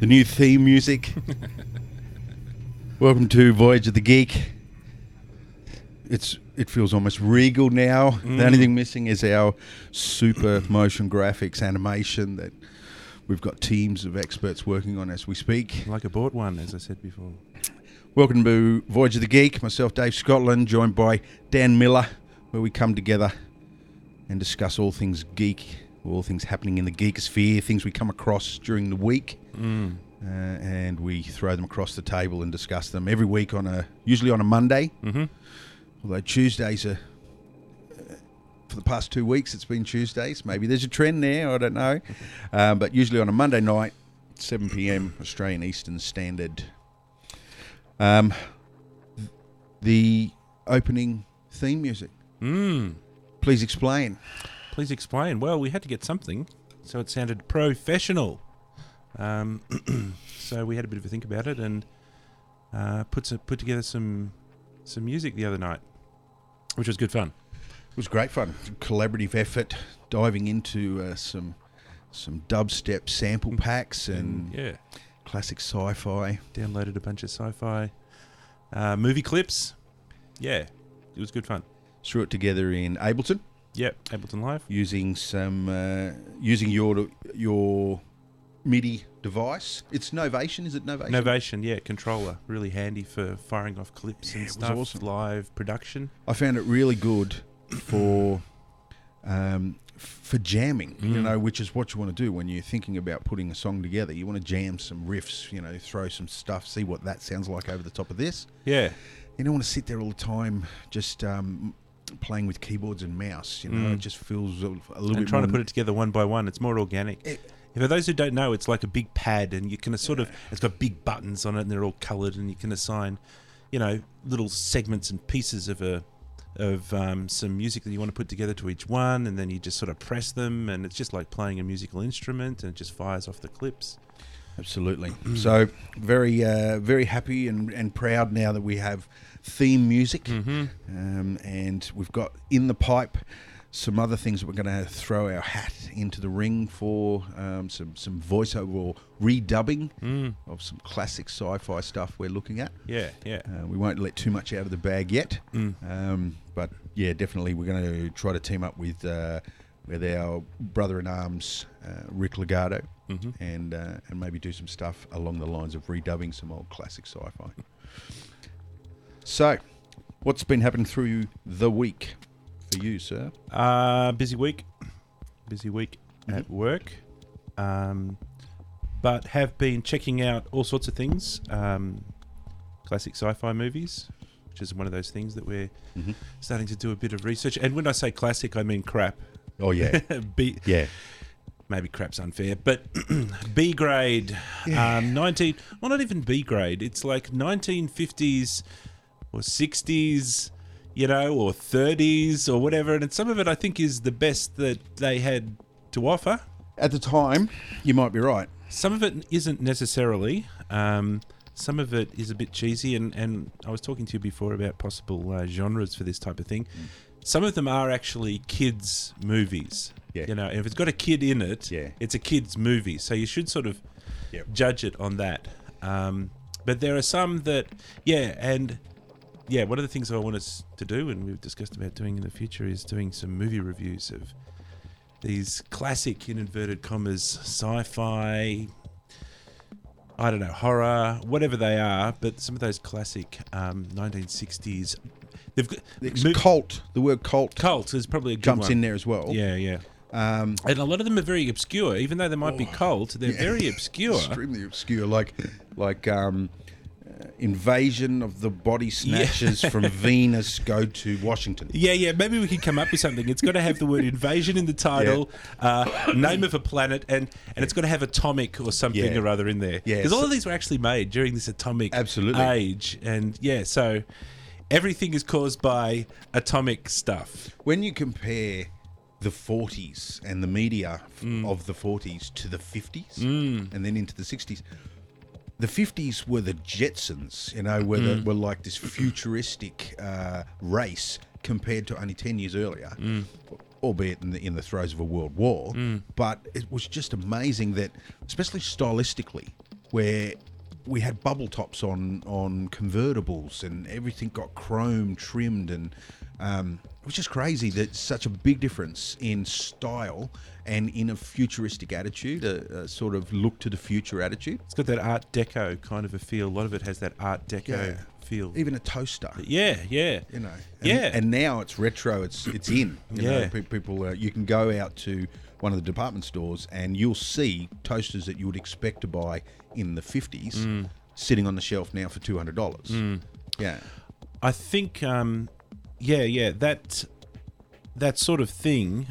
The new theme music. Welcome to Voyage of the Geek. It feels almost regal now. The only thing missing is our super motion graphics animation that we've got teams of experts working on as we speak. Like a board one, as I said before. Welcome to Voyage of the Geek. Myself, Dave Scotland, joined by Dan Miller, where we come together and discuss all things geek, all things happening in the geekosphere, things we come across during the week. And we throw them across the table and discuss them every week usually on a Monday. Although Tuesdays are, for the past 2 weeks, it's been Tuesdays. Maybe there's a trend there, I don't know. But usually on a Monday night, 7 p.m. Australian Eastern Standard. The opening theme music. Please explain. Well, we had to get something, so it sounded professional. So we had a bit of a think about it and put together some music the other night, which was good fun. It was great fun. Collaborative effort, diving into some dubstep sample packs and classic sci-fi. Downloaded a bunch of sci-fi movie clips. Yeah, it was good fun. Threw it together in Ableton. Yep, Ableton Live. Using some using your MIDI device. It's Novation, is it Novation? Novation, yeah, controller. Really handy for firing off clips and stuff. Awesome. Live production. I found it really good for jamming, you know, which is what you want to do when you're thinking about putting a song together. You want to jam some riffs, you know, throw some stuff, see what that sounds like over the top of this. Yeah. You don't want to sit there all the time just playing with keyboards and mouse. You know, it just feels a little bit more... And trying to put it together one by one. It's more organic. For those who don't know, it's like a big pad and you can sort of, it's got big buttons on it and they're all coloured and you can assign, you know, little segments and pieces of some music that you want to put together to each one, and then you just sort of press them and it's just like playing a musical instrument and it just fires off the clips. Absolutely. So very very happy and proud now that we have theme music and we've got in the pipe some other things that we're going to throw our hat into the ring for, some voiceover or redubbing of some classic sci-fi stuff we're looking at. Yeah. We won't let too much out of the bag yet. But yeah, definitely we're going to try to team up with our brother in arms, Rick Legato, and maybe do some stuff along the lines of redubbing some old classic sci-fi. So, what's been happening through the week? For you, sir? Busy week at work, but have been checking out all sorts of things. Classic sci-fi movies, which is one of those things that we're starting to do a bit of research. And when I say classic, I mean crap. Oh yeah, yeah. Maybe crap's unfair, but B grade, 19. Well, not even B grade. It's like 1950s or 60s. You know, or 30s or whatever. And some of it, I think, is the best that they had to offer. At the time, you might be right. Some of it isn't necessarily. Some of it is a bit cheesy. And I was talking to you before about possible genres for this type of thing. Some of them are actually kids' movies. Yeah. You know, if it's got a kid in it, it's a kid's movie. So you should sort of judge it on that. But there are some that, yeah, one of the things I want us to do, and we've discussed about doing in the future, is doing some movie reviews of these classic, in inverted commas, sci-fi, I don't know, horror, whatever they are, but some of those classic 1960s. They've got, cult. The word cult. Cult is probably a good one. Jumps in there as well. Yeah, yeah. And a lot of them are very obscure, even though they might be cult. They're very obscure, extremely obscure, like invasion of the body snatchers from Venus go to Washington. Yeah, maybe we could come up with something. It's got to have the word invasion in the title, name of a planet, and it's got to have atomic or something or other in there. Because all of these were actually made during this atomic age, and so everything is caused by atomic stuff. When you compare the 40s and the media of the 40s to the 50s and then into the 60s. The 50s were the Jetsons, were like this futuristic race compared to only 10 years earlier, albeit in the throes of a world war. But it was just amazing that, especially stylistically, where we had bubble tops on convertibles and everything got chrome trimmed and... it was just crazy that such a big difference in style and in a futuristic attitude, a sort of look to the future attitude. It's got that Art Deco kind of a feel. A lot of it has that Art Deco feel. Even a toaster. Yeah. You know. And now it's retro. It's in. You know, people. You can go out to one of the department stores and you'll see toasters that you would expect to buy in the 50s sitting on the shelf now for $200. Yeah. I think. That sort of thing.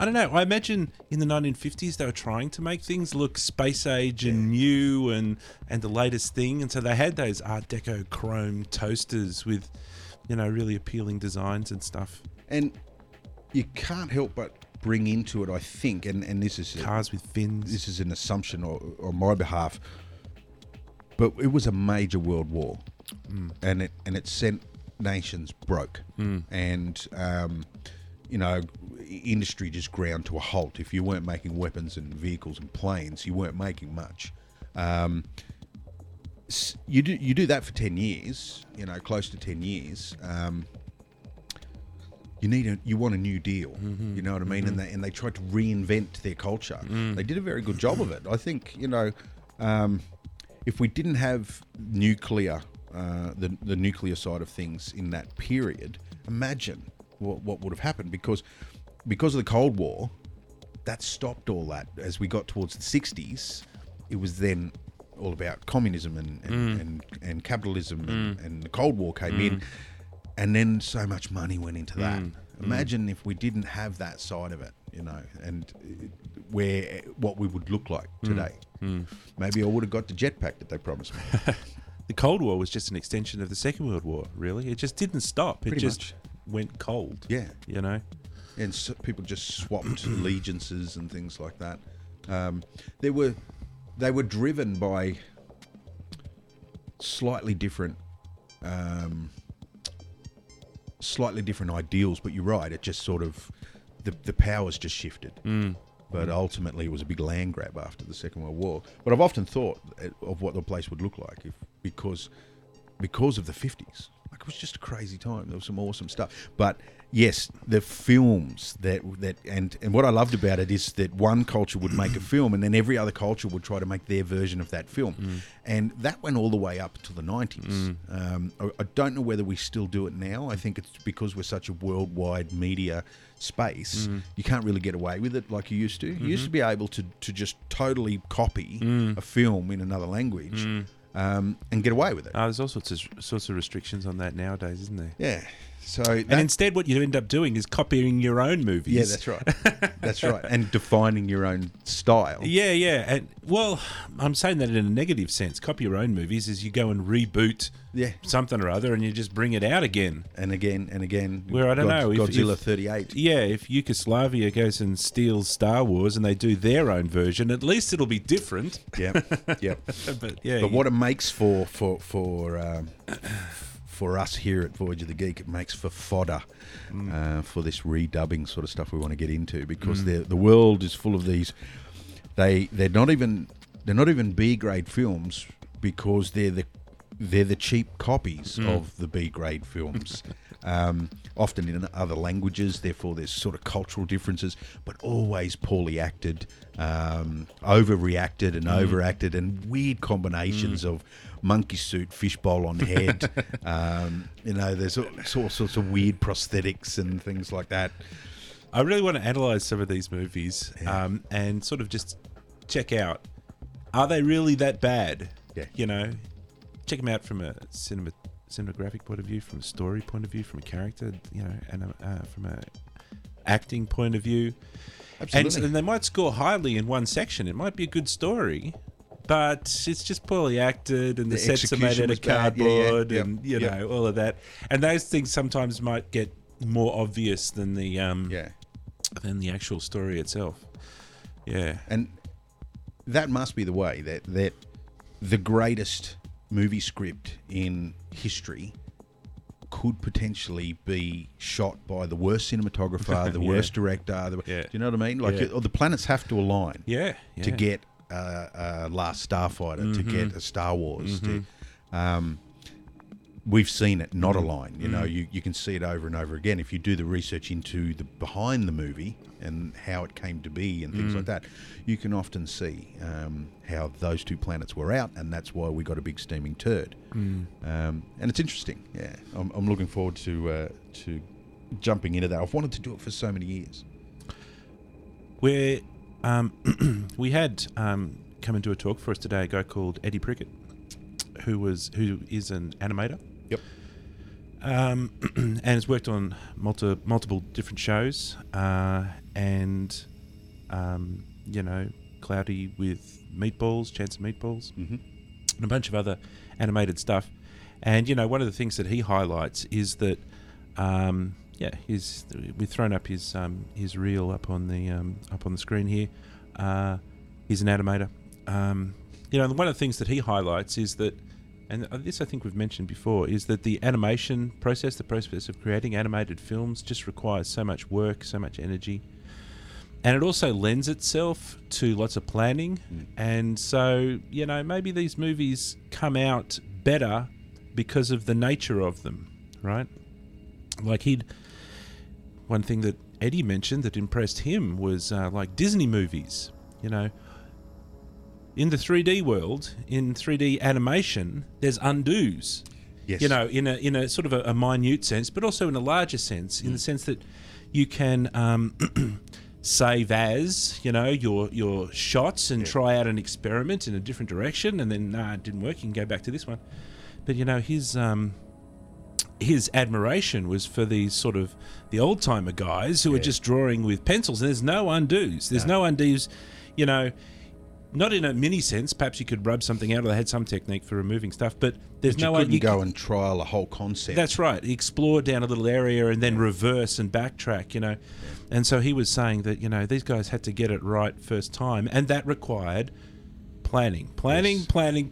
I don't know. I imagine in the 1950s they were trying to make things look space age and new and the latest thing, and so they had those Art Deco chrome toasters with, really appealing designs and stuff. And you can't help but bring into it, I think, and this is cars with fins. This is an assumption on my behalf, but it was a major world war, and it sent nations broke and industry just ground to a halt. If you weren't making weapons and vehicles and planes, you weren't making much. You do that for 10 years, close to 10 years. You want a new deal, you know what I mean? Mm-hmm. And they tried to reinvent their culture. They did a very good job of it, I think. If we didn't have nuclear, the nuclear side of things in that period, imagine what would have happened, because of the Cold War, that stopped all that. As we got towards the 60s, it was then all about communism and capitalism and the Cold War came in, and then so much money went into that. Imagine if we didn't have that side of it, and where what we would look like today. Maybe I would have got the jetpack that they promised me. The Cold War was just an extension of the Second World War, really. It just didn't stop. It just went cold. Yeah. And so people just swapped allegiances and things like that. They were driven by slightly different ideals, but you're right. It just sort of, the powers just shifted. But ultimately it was a big land grab after the Second World War. But I've often thought of what the place would look like because of the 50s. Like, it was just a crazy time. There was some awesome stuff. But yes, the films and what I loved about it is that one culture would make a film and then every other culture would try to make their version of that film. And that went all the way up to the 90s. I don't know whether we still do it now. I think it's because we're such a worldwide media space. You can't really get away with it like you used to. You used to be able to just totally copy a film in another language. And get away with it. There's all sorts of restrictions on that nowadays, isn't there? Yeah. And instead what you end up doing is copying your own movies. Yeah, that's right. That's right. And defining your own style. Yeah. And, well, I'm saying that in a negative sense. Copy your own movies is you go and reboot something or other and you just bring it out again. And again. Where, I don't know. Godzilla 38. Yeah, if Yugoslavia goes and steals Star Wars and they do their own version, at least it'll be different. Yeah. But what it makes for us here at Voyage of the Geek, it makes for fodder for this redubbing sort of stuff we want to get into, because the world is full of these. They're not even B-grade films because they're the cheap copies of the B-grade films, often in other languages. Therefore, there's sort of cultural differences, but always poorly acted, overreacted and overacted, and weird combinations of monkey suit, fishbowl on head. There's all sorts of weird prosthetics and things like that. I really want to analyze some of these movies and sort of just check out, are they really that bad? Yeah. You know, check them out from a cinematographic point of view, from a story point of view, from a character, you know, and from a acting point of view. Absolutely. And they might score highly in one section. It might be a good story, but it's just poorly acted, and the sets are made out of cardboard, and you know, all of that. And those things sometimes might get more obvious than the than the actual story itself. Yeah, and that must be the way that the greatest movie script in history could potentially be shot by the worst cinematographer, the worst director. Do you know what I mean? Like, the planets have to align to get Last Starfighter, to get a Star Wars. To, we've seen it not align. You know, you can see it over and over again if you do the research into the behind the movie and how it came to be and things like that. You can often see how those two planets were out, and that's why we got a big steaming turd. And it's interesting. Yeah, I'm looking forward to jumping into that. I've wanted to do it for so many years. We're we had come and do a talk for us today, a guy called Eddie Prickett, who is an animator. Yep. And has worked on multiple different shows, and you know, Cloudy with Meatballs, Chance of Meatballs, and a bunch of other animated stuff. And you know, one of the things that he highlights is that we've thrown up his reel up on the screen here. He's an animator. You know, one of the things that he highlights is that, and this I think we've mentioned before, is that the animation process, the process of creating animated films, just requires so much work, so much energy, and it also lends itself to lots of planning. And so, you know, maybe these movies come out better because of the nature of them, right? Like one thing that Eddie mentioned that impressed him was like Disney movies, you know. In the 3D world, in 3D animation, there's undos. Yes. You know, in a sort of a minute sense, but also in a larger sense, in the sense that you can save as, you know, your shots and try out an experiment in a different direction, and then it didn't work, you can go back to this one. But you know, his admiration was for these sort of the old timer guys who were just drawing with pencils, and there's no undos. There's no undos, you know. Not in a mini sense. Perhaps you could rub something out, or they had some technique for removing stuff, but there's no way you can go and trial a whole concept. That's right. Explore down a little area and then reverse and backtrack, you know. And so he was saying that, you know, these guys had to get it right first time, and that required planning, planning. And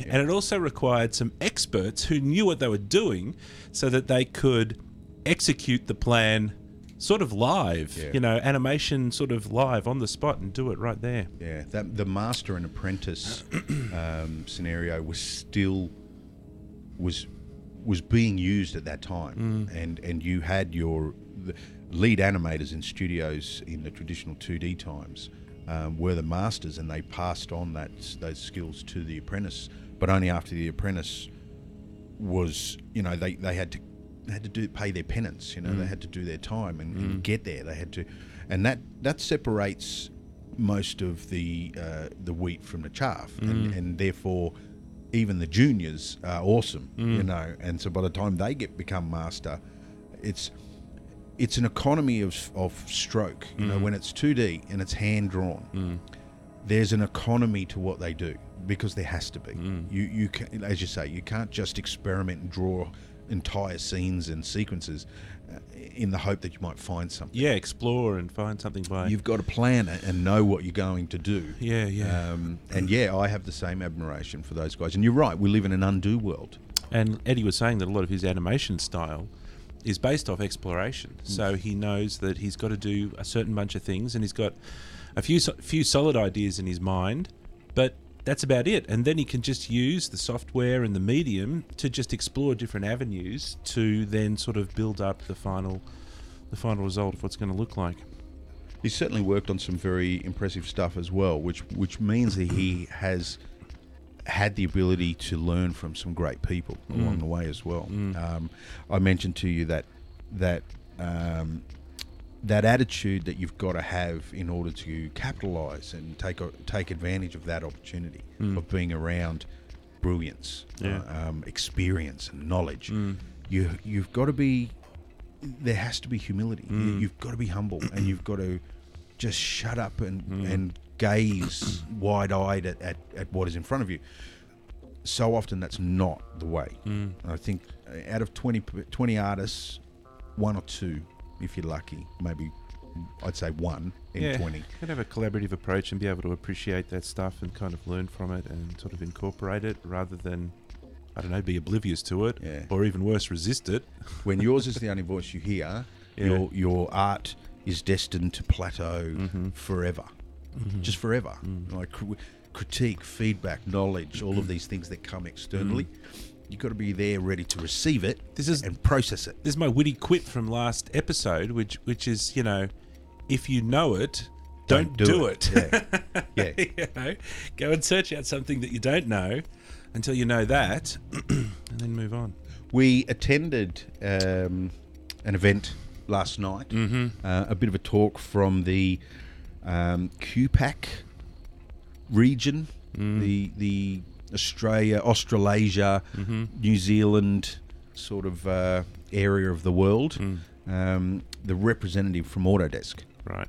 it also required some experts who knew what they were doing so that they could execute the plan sort of live, you know, animation sort of live on the spot, and do it right there. Yeah, that the master and apprentice scenario was still was being used at that time, and you had your lead animators in studios in the traditional 2D times were the masters, and they passed on those skills to the apprentice, but only after the apprentice was, you know, they had to pay their penance, you know. They had to do their time and get there. They had to, and that separates most of the wheat from the chaff, and therefore even the juniors are awesome, you know. And so by the time they become master, it's an economy of stroke, you know. When it's 2D and it's hand drawn, there's an economy to what they do, because there has to be. You can, as you say, you can't just experiment and draw entire scenes and sequences in the hope that you might find something. Yeah, explore and find something by... You've got to plan it and know what you're going to do. Yeah, yeah. And yeah, I have the same admiration for those guys. And you're right, we live in an undo world. And Eddie was saying that a lot of his animation style is based off exploration. So he knows that he's got to do a certain bunch of things, and he's got a few solid ideas in his mind, but that's about it. And then he can just use the software and the medium to just explore different avenues to then sort of build up the final result of what's going to look like. He's certainly worked on some very impressive stuff as well, which means that he has had the ability to learn from some great people along the way as well. I mentioned to you that that attitude that you've got to have in order to capitalize and take advantage of that opportunity of being around brilliance, experience and knowledge. You've got to be, there has to be humility. You've got to be humble and you've got to just shut up and gaze wide-eyed at what is in front of you. So often that's not the way. I think out of 20 artists, one or two, if you're lucky, maybe I'd say one in 20. You can have a collaborative approach and be able to appreciate that stuff and kind of learn from it and sort of incorporate it rather than, I don't know, be oblivious to it or even worse, resist it. When yours is the only voice you hear, your art is destined to plateau forever. Just forever. Like critique, feedback, knowledge, all of these things that come externally. You've got to be there ready to receive it and process it. This is my witty quip from last episode, which is, you know, if you know it, don't do it. Yeah. Yeah. You know, go and search out something that you don't know until you know that and then move on. We attended an event last night, a bit of a talk from the QPAC region, the Australia, Australasia, New Zealand sort of area of the world. The representative from Autodesk, right?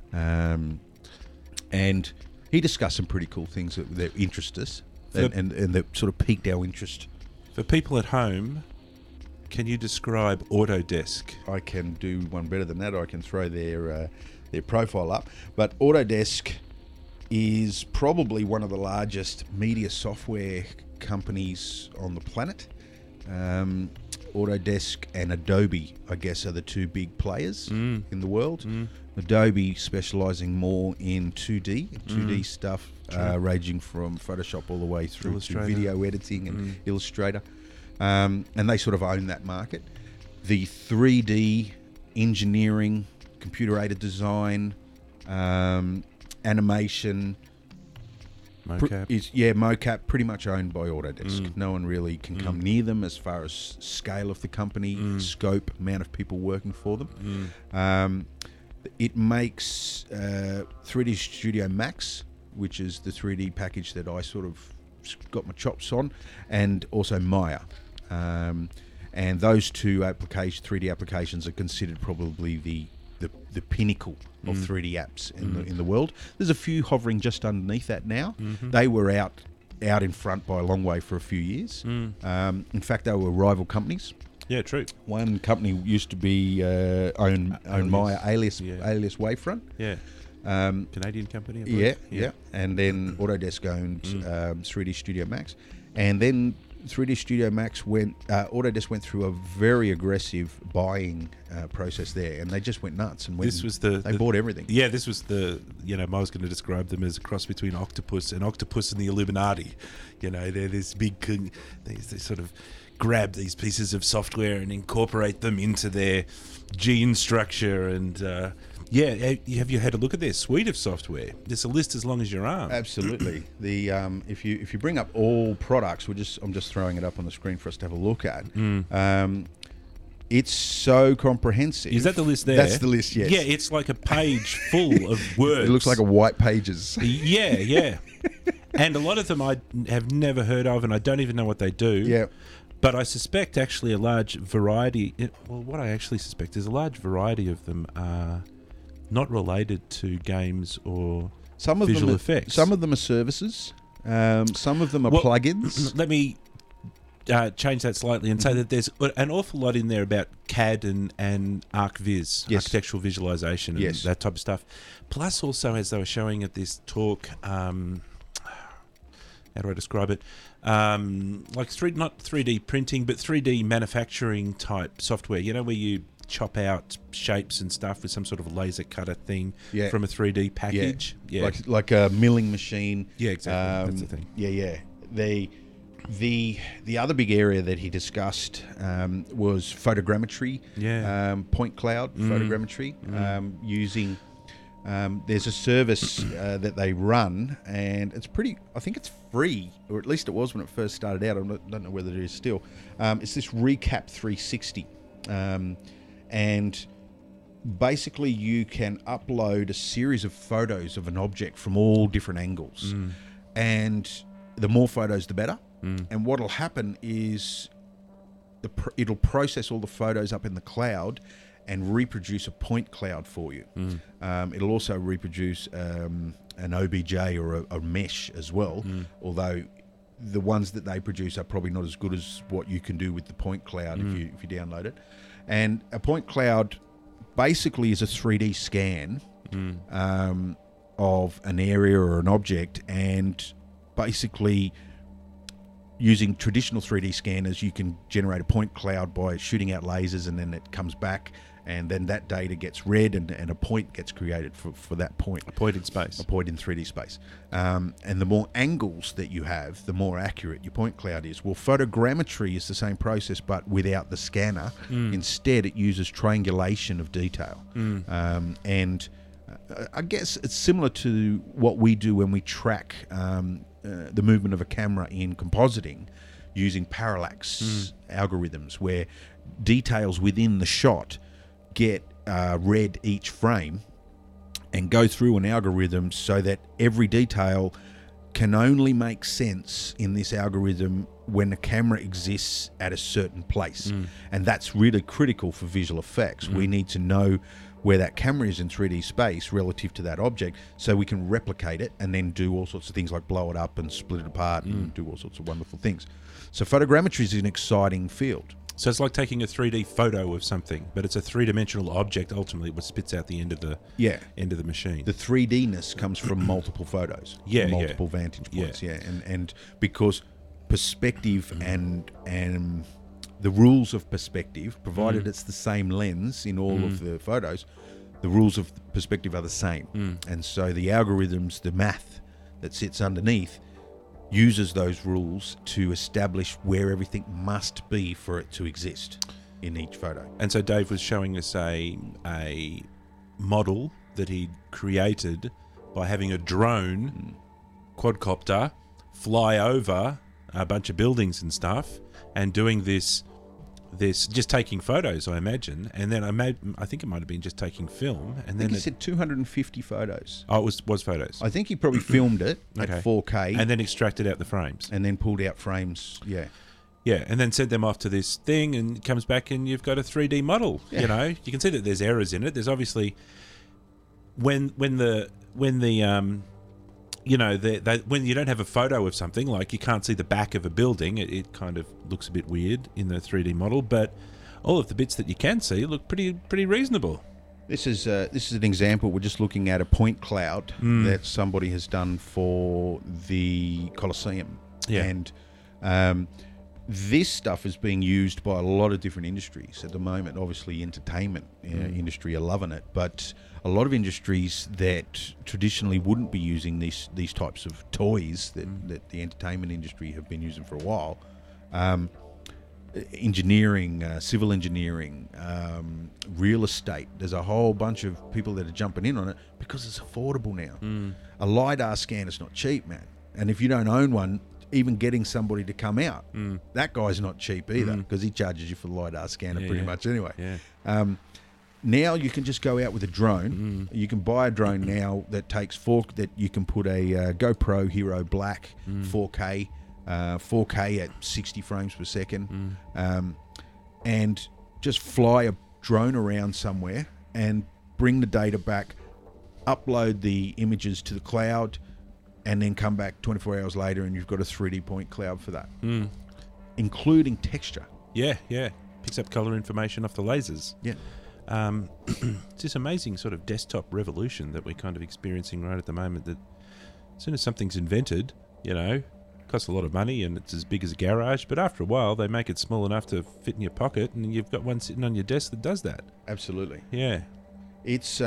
And he discussed some pretty cool things that interest us and that sort of piqued our interest. For people at home, can you describe Autodesk? I can do one better than that. I can throw their profile up, but Autodesk is probably one of the largest media software companies on the planet. Autodesk and Adobe, I guess, are the two big players in the world. Adobe specializing more in 2D, 2D stuff, ranging from Photoshop all the way through to video editing and Illustrator. And they sort of own that market. The 3D engineering, computer-aided design, animation, Mocap. Mocap, pretty much owned by Autodesk. No one really can come near them as far as scale of the company, scope, amount of people working for them. It makes 3D Studio Max, which is the 3D package that I sort of got my chops on, and also Maya. And those two 3D applications are considered probably the pinnacle of 3D apps in the world. There's a few hovering just underneath that now. They were out in front by a long way for a few years. In fact, they were rival companies. Yeah, true. One company used to be owned Maya, Alias Wavefront. Yeah. Canadian company, I believe. Yeah. And then Autodesk owned 3D Studio Max. And then 3D Studio Max Autodesk went through a very aggressive buying process there, and they just went nuts and bought everything. Yeah, this was I was going to describe them as a cross between Octopus and the Illuminati. You know, they're this big, they sort of grab these pieces of software and incorporate them into their gene structure and... have you had a look at their suite of software? There's a list as long as your arm. Absolutely. The if you bring up all products, I'm just throwing it up on the screen for us to have a look at. It's so comprehensive. Is that the list there? That's the list. Yes. Yeah, it's like a page full of words. It looks like a white pages. Yeah. And a lot of them I have never heard of, and I don't even know what they do. Yeah. But I suspect actually a large variety. What I actually suspect is a large variety of them are not related to games or visual effects. Some of them are services. Some of them are plugins. Let me change that slightly and say that there's an awful lot in there about CAD and ArcViz, architectural visualization, and that type of stuff. Plus, also, as they were showing at this talk, how do I describe it? Not 3D printing, but 3D manufacturing type software, you know, where you chop out shapes and stuff with some sort of laser cutter thing from a 3D package. Yeah. Like a milling machine. Yeah, exactly. That's the thing. Yeah. The other big area that he discussed was photogrammetry. Yeah. Point cloud photogrammetry using. There's a service that they run, and it's pretty. I think it's free, or at least it was when it first started out. I don't know whether it is still. It's this Recap 360. And basically you can upload a series of photos of an object from all different angles. Mm. And the more photos, the better. Mm. And what'll happen is it'll process all the photos up in the cloud and reproduce a point cloud for you. Mm. It'll also reproduce an OBJ or a mesh as well, although the ones that they produce are probably not as good as what you can do with the point cloud if you download it. And a point cloud basically is a 3D scan of an area or an object, and basically using traditional 3D scanners, you can generate a point cloud by shooting out lasers, and then it comes back, and then that data gets read, and a point gets created for that point. A point in space. A point in 3D space. And the more angles that you have, the more accurate your point cloud is. Well, photogrammetry is the same process, but without the scanner. Mm. Instead, it uses triangulation of detail. Mm. And I guess it's similar to what we do when we track the movement of a camera in compositing using parallax algorithms, where details within the shot get read each frame and go through an algorithm so that every detail can only make sense in this algorithm when the camera exists at a certain place. Mm. And that's really critical for visual effects. Mm. We need to know where that camera is in 3D space relative to that object, so we can replicate it and then do all sorts of things like blow it up and split it apart and do all sorts of wonderful things. So photogrammetry is an exciting field. So it's like taking a 3D photo of something, but it's a three-dimensional object ultimately, which spits out the end of the machine. The 3D-ness comes from multiple photos, multiple vantage points, and because perspective and the rules of perspective, provided it's the same lens in all of the photos, the rules of perspective are the same. Mm. And so the algorithms, the math that sits underneath, uses those rules to establish where everything must be for it to exist in each photo. And so Dave was showing us a model that he'd created by having a drone quadcopter fly over a bunch of buildings and stuff, and doing this just taking photos, I imagine, and then I think it might have been just taking film, and then he said 250 photos. Oh, it was photos. I think he probably filmed it at 4K and then extracted out the frames and then pulled out frames. Yeah, and then sent them off to this thing, and it comes back, and you've got a 3D model. Yeah. You know, you can see that there's errors in it. There's obviously when you know, when you don't have a photo of something, like you can't see the back of a building, it kind of looks a bit weird in the 3D model, but all of the bits that you can see look pretty reasonable. This is an example. We're just looking at a point cloud that somebody has done for the Colosseum. Yeah. And this stuff is being used by a lot of different industries at the moment. Obviously, entertainment industry are loving it, but a lot of industries that traditionally wouldn't be using these types of toys that the entertainment industry have been using for a while, engineering, civil engineering, real estate. There's a whole bunch of people that are jumping in on it because it's affordable now. Mm. A LiDAR scan is not cheap, man. And if you don't own one, even getting somebody to come out, that guy's not cheap either, because he charges you for the LiDAR scanner much anyway. Yeah. Now you can just go out with a drone. You can buy a drone now that takes that you can put a GoPro Hero Black 4K at 60 frames per second, and just fly a drone around somewhere and bring the data back, upload the images to the cloud, and then come back 24 hours later and you've got a 3D point cloud for that, including texture. Yeah. Picks up color information off the lasers. Yeah. It's this amazing sort of desktop revolution that we're kind of experiencing right at the moment, that as soon as something's invented, you know, it costs a lot of money and it's as big as a garage, but after a while they make it small enough to fit in your pocket and you've got one sitting on your desk that does that. Absolutely. Yeah. It's...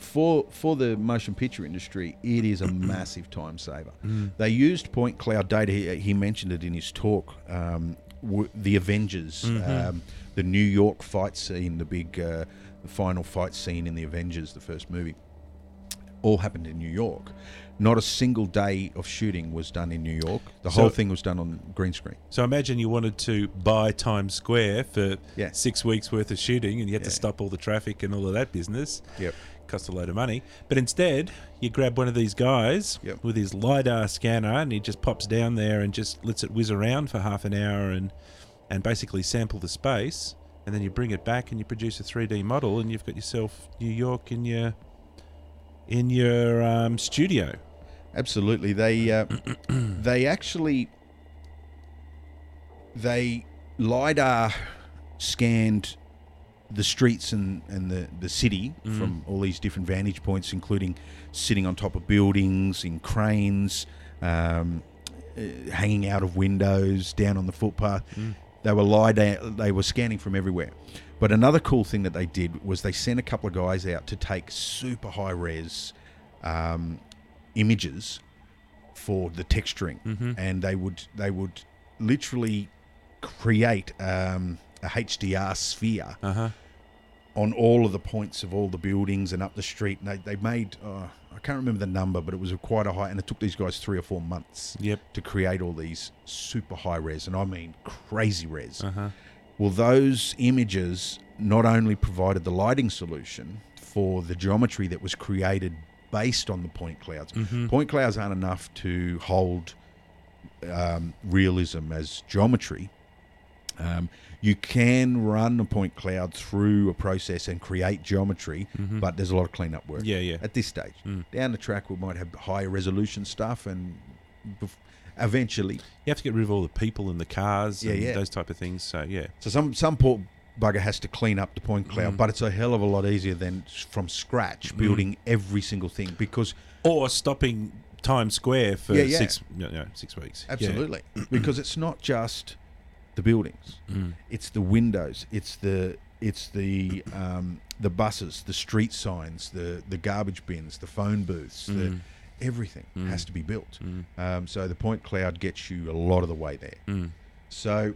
For the motion picture industry, it is a massive time saver. They used point cloud data. He mentioned it in his talk. The Avengers, the New York fight scene, the big final fight scene in the Avengers, the first movie, all happened in New York. Not a single day of shooting was done in New York. The whole thing was done on green screen. So imagine you wanted to buy Times Square for 6 weeks worth of shooting, and you had to stop all the traffic and all of that business. Yep. Cost a load of money. But instead, you grab one of these guys with his LiDAR scanner, and he just pops down there and just lets it whiz around for half an hour and basically sample the space. And then you bring it back and you produce a 3D model, and you've got yourself New York in your studio. Absolutely. They LiDAR scanned the streets and the city from all these different vantage points, including sitting on top of buildings, in cranes, hanging out of windows, down on the footpath. They were scanning from everywhere. But another cool thing that they did was they sent a couple of guys out to take super high res images for the texturing, and they would literally create a HDR sphere on all of the points of all the buildings and up the street. And they made I can't remember the number, but it was quite a high, and it took these guys 3 or 4 months to create all these super high res, and I mean crazy res. Well, those images not only provided the lighting solution for the geometry that was created based on the point clouds. Point clouds aren't enough to hold realism as geometry. You can run a point cloud through a process and create geometry, but there's a lot of cleanup work at this stage. Down the track, we might have higher resolution stuff, and eventually you have to get rid of all the people and the cars and those type of things. So some poor bugger has to clean up the point cloud, but it's a hell of a lot easier than from scratch building every single thing, because or stopping Times Square for 6 weeks. Absolutely, because it's not just the buildings, it's the windows, it's the buses, the street signs, the garbage bins, the phone booths, everything has to be built. So the point cloud gets you a lot of the way there. So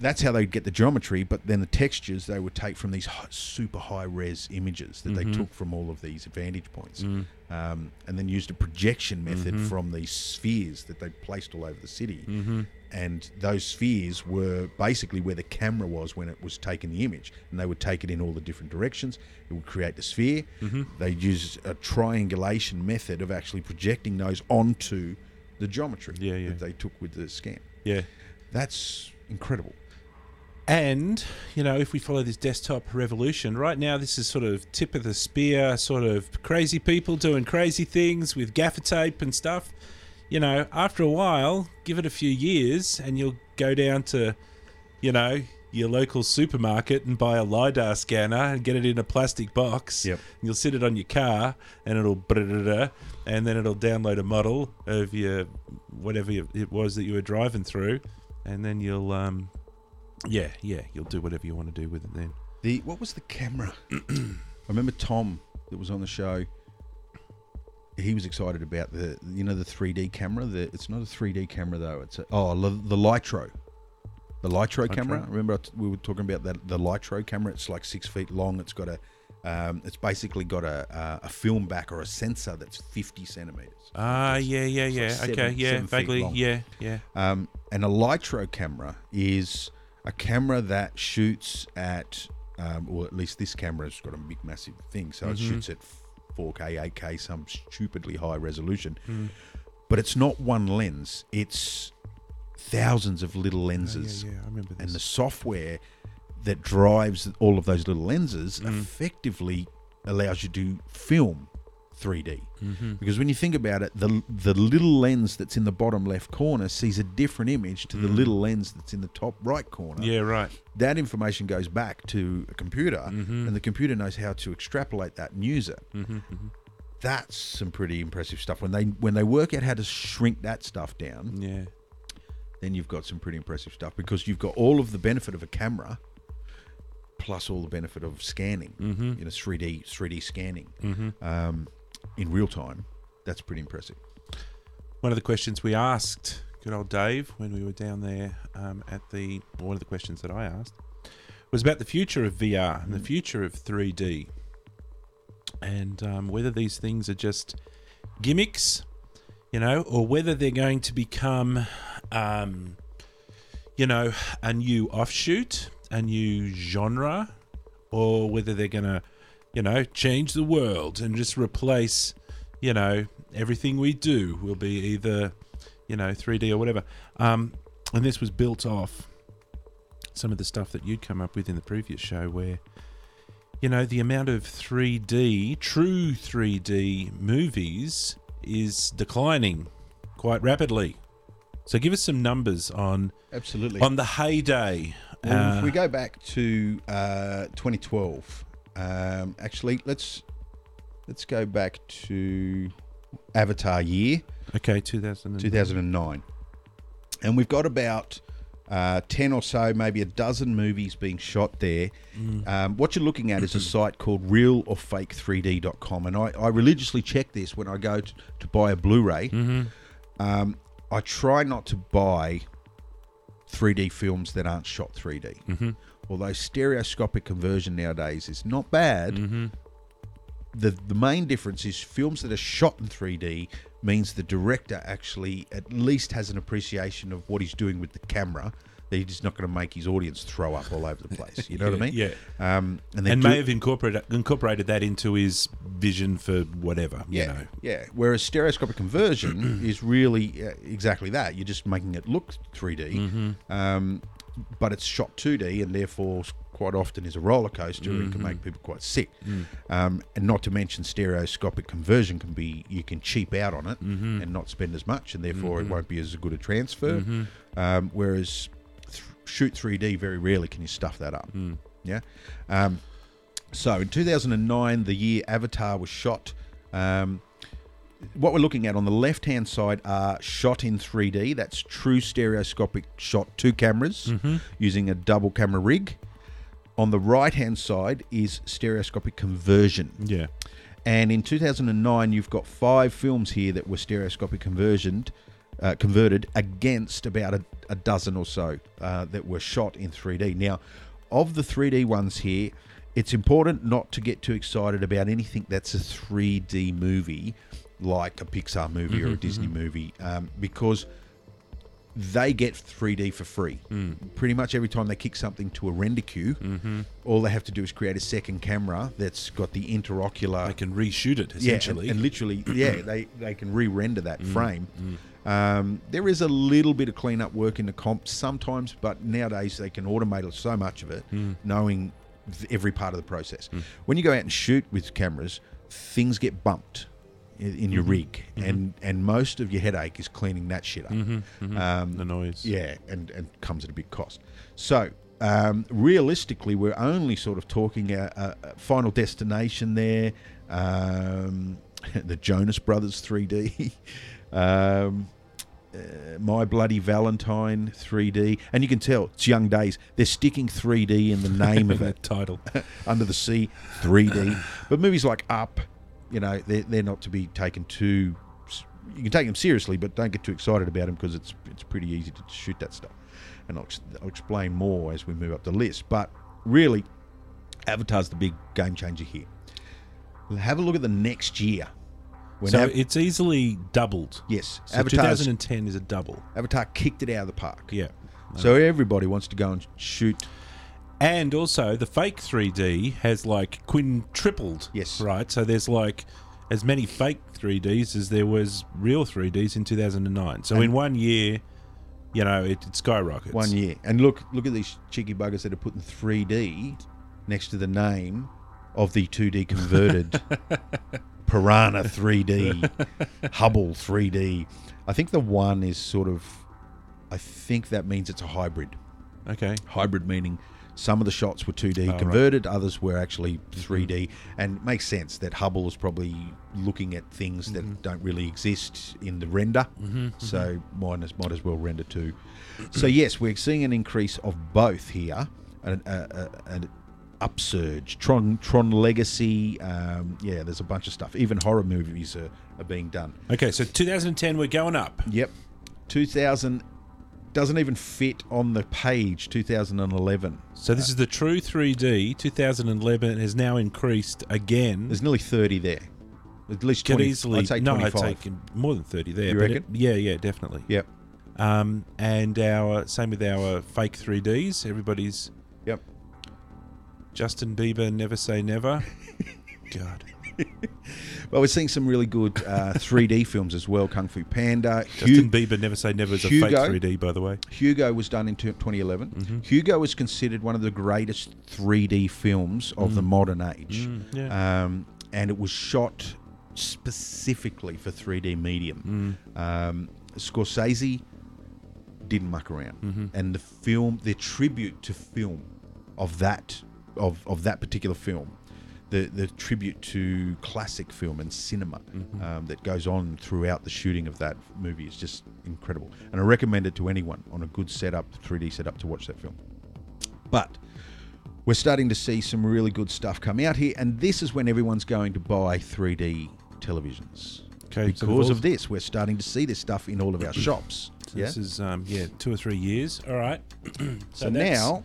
that's how they'd get the geometry, but then the textures they would take from these super high res images that they took from all of these vantage points, and then used a projection method from these spheres that they placed all over the city. And those spheres were basically where the camera was when it was taking the image, and they would take it in all the different directions. It would create the sphere. They'd use a triangulation method of actually projecting those onto the geometry that they took with the scan. That's incredible. And, you know, if we follow this desktop revolution, right now this is sort of tip of the spear, sort of crazy people doing crazy things with gaffer tape and stuff. You know, after a while, give it a few years and you'll go down to, you know, your local supermarket and buy a LiDAR scanner and get it in a plastic box. And you'll sit it on your car and it'll and then it'll download a model of your whatever it was that you were driving through, and then you'll you'll do whatever you want to do with it then. What was the camera? I remember Tom that was on the show. He was excited about the 3D camera. It's not a 3D camera though. It's the Lytro. The Lytro camera. Remember we were talking about that, the Lytro camera. It's like 6 feet long. It's got it's basically got a film back or a sensor that's 50 centimeters. Vaguely. And a Lytro camera is a camera that shoots at, or at least this camera's got a big massive thing, so it shoots at 4K, 8K, some stupidly high resolution. But it's not one lens, it's thousands of little lenses. I remember this. And the software that drives all of those little lenses effectively allows you to film 3D. Because when you think about it, the little lens that's in the bottom left corner sees a different image to the little lens that's in the top right corner. That information goes back to a computer, and the computer knows how to extrapolate that and use it. That's some pretty impressive stuff. When they work out how to shrink that stuff down, then you've got some pretty impressive stuff, because you've got all of the benefit of a camera plus all the benefit of scanning, 3D scanning. In real time. That's pretty impressive. One of the questions we asked good old Dave when we were down there, one of the questions that I asked was about the future of VR and the future of 3D, and whether these things are just gimmicks, you know, or whether they're going to become, you know, a new offshoot, a new genre, or whether they're going to, you know, change the world and just replace, you know, everything we do will be either, you know, 3D or whatever. And this was built off some of the stuff that you'd come up with in the previous show, where, you know, the amount of 3D, true 3D movies is declining quite rapidly. So give us some numbers on on the heyday. Well, if we go back to 2012, actually, let's go back to Avatar year. Okay, 2009. And we've got about 10 or so, maybe a dozen movies being shot there. What you're looking at is a site called realorfake3d.com. And I religiously check this when I go to buy a Blu-ray. I try not to buy 3D films that aren't shot 3D. Although stereoscopic conversion nowadays is not bad, the main difference is films that are shot in 3D means the director actually at least has an appreciation of what he's doing with the camera, that he's not going to make his audience throw up all over the place. You know what I mean? Yeah. And may have incorporated that into his vision for whatever. You know. Yeah. Whereas stereoscopic conversion is really exactly that. You're just making it look 3D, but it's shot 2D, and therefore quite often is a roller coaster and can make people quite sick. And not to mention stereoscopic conversion can be, you can cheap out on it and not spend as much, and therefore it won't be as good a transfer. Whereas shoot 3D, very rarely can you stuff that up. Yeah. So in 2009, the year Avatar was shot, what we're looking at on the left-hand side are shot in 3D. That's true stereoscopic shot, two cameras using a double camera rig. On the right-hand side is stereoscopic conversion. Yeah. And in 2009, you've got five films here that were stereoscopic converted against about a dozen or so that were shot in 3D. Now, of the 3D ones here, it's important not to get too excited about anything that's a 3D movie, like a Pixar movie or a Disney movie, because they get 3D for free. Pretty much every time they kick something to a render queue, all they have to do is create a second camera that's got the interocular. They can reshoot it, essentially. And literally, they can re-render that frame. There is a little bit of cleanup work in the comp sometimes, but nowadays they can automate so much of it, knowing every part of the process. When you go out and shoot with cameras, things get bumped in your rig, and most of your headache is cleaning that shit up. The noise. Yeah, and comes at a big cost. So realistically, we're only sort of talking a Final Destination there, the Jonas Brothers 3D, My Bloody Valentine 3D, and you can tell it's young days. They're sticking 3D in the name of it. Title. Under the Sea 3D. But movies like Up, you know, they're not to be taken too. You can take them seriously, but don't get too excited about them, because it's pretty easy to shoot that stuff. And I'll explain more as we move up the list. But really, Avatar's the big game changer here. We'll have a look at the next year. So it's easily doubled. Yes. So Avatar's, 2010 is a double. Avatar kicked it out of the park. Yeah. So everybody wants to go and shoot. And also, the fake 3D has like quintupled. Yes. Right? So there's like as many fake 3Ds as there was real 3Ds in 2009. So in 1 year, you know, it skyrockets. 1 year. And look at these cheeky buggers that are putting 3D next to the name of the 2D converted. Piranha 3D, Hubble 3D. I think the one is sort of, I think that means it's a hybrid. Okay. Hybrid meaning some of the shots were 2D converted, others were actually 3D. And it makes sense that Hubble is probably looking at things that don't really exist in the render. So might as well render too. So yes, we're seeing an increase of both here. And upsurge, Tron Legacy, yeah, there's a bunch of stuff. Even horror movies are being done. Okay, so 2010, we're going up. Yep. 2000 doesn't even fit on the page, 2011. So this is the true 3D. 2011 has now increased again. There's nearly 30 there. At least 20. Could easily, I'd say 25. No, I'd take more than 30 there. You reckon? Yeah, definitely. Yep. And our same with our fake 3Ds. Everybody's... Yep. Justin Bieber Never Say Never. God. Well, we're seeing some really good 3D films as well. Kung Fu Panda. Justin Bieber Never Say Never is a fake 3D, by the way. Hugo was done in 2011. Mm-hmm. Hugo is considered one of the greatest 3D films of the modern age. Mm, yeah. And it was shot specifically for 3D medium. Scorsese didn't muck around. Mm-hmm. And the film, their tribute to film of that particular film, the tribute to classic film and cinema that goes on throughout the shooting of that movie is just incredible. And I recommend it to anyone on a good setup, 3D setup, to watch that film. But we're starting to see some really good stuff come out here, and this is when everyone's going to buy 3D televisions. Okay, because of this, we're starting to see this stuff in all of our shops. So yeah? This is 2 or 3 years. All right. So now,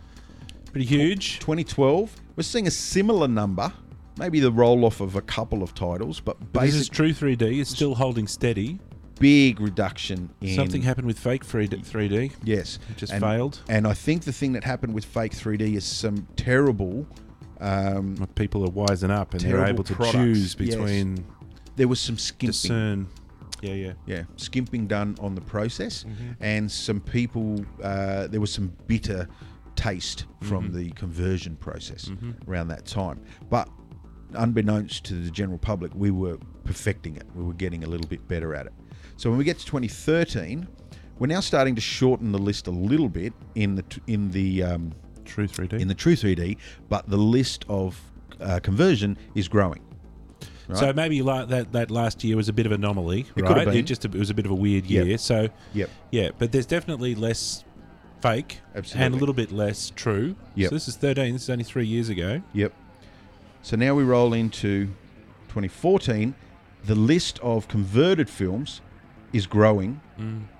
pretty huge. 2012, we're seeing a similar number. Maybe the roll-off of a couple of titles, but this is true 3D. It's still holding steady. Big reduction in... Something happened with fake 3D. Yes. It just failed. And I think the thing that happened with fake 3D is some terrible... people are wising up and they're able to choose between... Yes. There was some skimping. Discern. Yeah. Skimping done on the process. Mm-hmm. And some people... there was some bitter taste from the conversion process around that time. But unbeknownst to the general public, we were perfecting it. We were getting a little bit better at it. So when we get to 2013, we're now starting to shorten the list a little bit in the true 3D. In the true 3D, but the list of conversion is growing. Right? So maybe like that last year was a bit of an anomaly, right? It was a bit of a weird year. Yep. So yeah, but there's definitely less fake and a little bit less true. Yep. So this is 2013. This is only 3 years ago. Yep. So now we roll into 2014. The list of converted films is growing,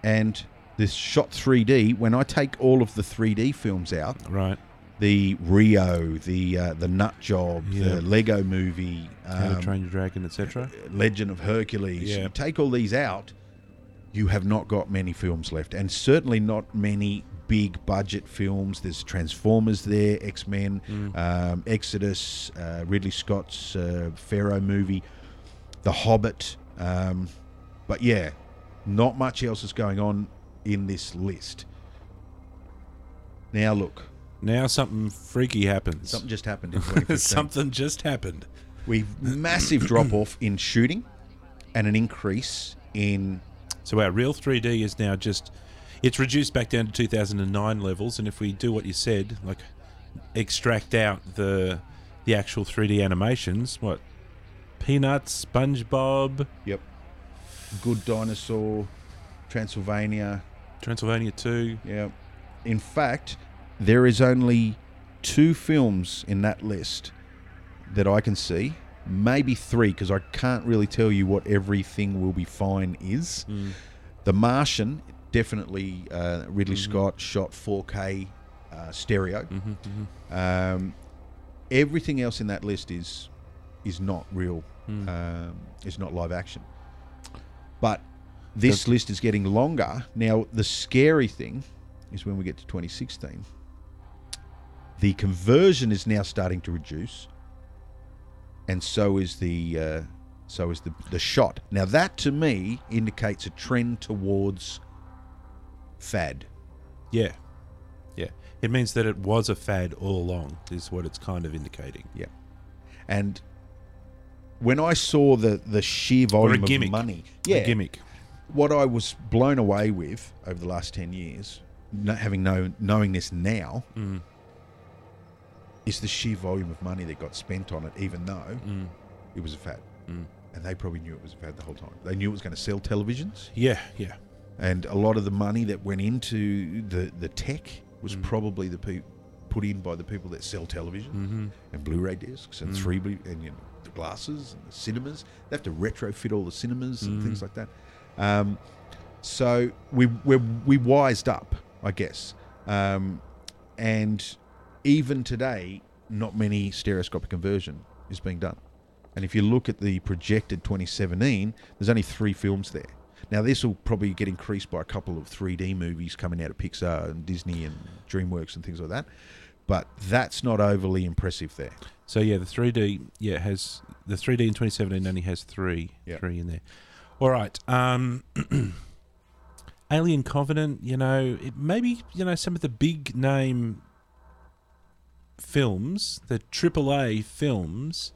and this shot 3D, when I take all of the 3D films out, right, the Rio, the Nut Job, the Lego Movie, How to Train Your Dragon, etc., Legend of Hercules, you take all these out, you have not got many films left, and certainly not many big budget films. There's Transformers there, X-Men, Exodus, Ridley Scott's Pharaoh movie, The Hobbit, but yeah, not much else is going on in this list. Now look. Now something freaky happens. Something just happened in 2015. Something just happened. We've massive drop-off in shooting and an increase in... So our real 3D is now just... It's reduced back down to 2009 levels, and if we do what you said, like extract out the actual 3D animations, what? Peanuts, SpongeBob. Yep. Good Dinosaur, Transylvania. Transylvania 2. Yep. In fact, there is only 2 films in that list that I can see. Maybe 3, because I can't really tell you what everything will be fine is. The Martian, definitely Ridley Scott shot 4K stereo. Everything else in that list is not real. It's not live action. But this list is getting longer. Now, the scary thing is when we get to 2016, the conversion is now starting to reduce, and so is the shot. Now, that to me indicates a trend towards fad. Yeah. Yeah. It means that it was a fad all along, is what it's kind of indicating. Yeah. And when I saw the sheer volume of money, a gimmick, what I was blown away with over the last 10 years, knowing this now, is the sheer volume of money that got spent on it, even though it was a fad. And they probably knew it was a fad the whole time. They knew it was going to sell televisions. Yeah. And a lot of the money that went into the tech was probably put in by the people that sell television and Blu-ray discs and 3D and the glasses and the cinemas. They have to retrofit all the cinemas and things like that. So we wised up, I guess. And even today, not many stereoscopic conversion is being done. And if you look at the projected 2017, there's only 3 films there. Now, this will probably get increased by a couple of 3D movies coming out of Pixar and Disney and DreamWorks and things like that. But that's not overly impressive there. So, yeah, the 3D has the 3D in 2017 only has three in there. All right. Alien Covenant, some of the big name films, the AAA films,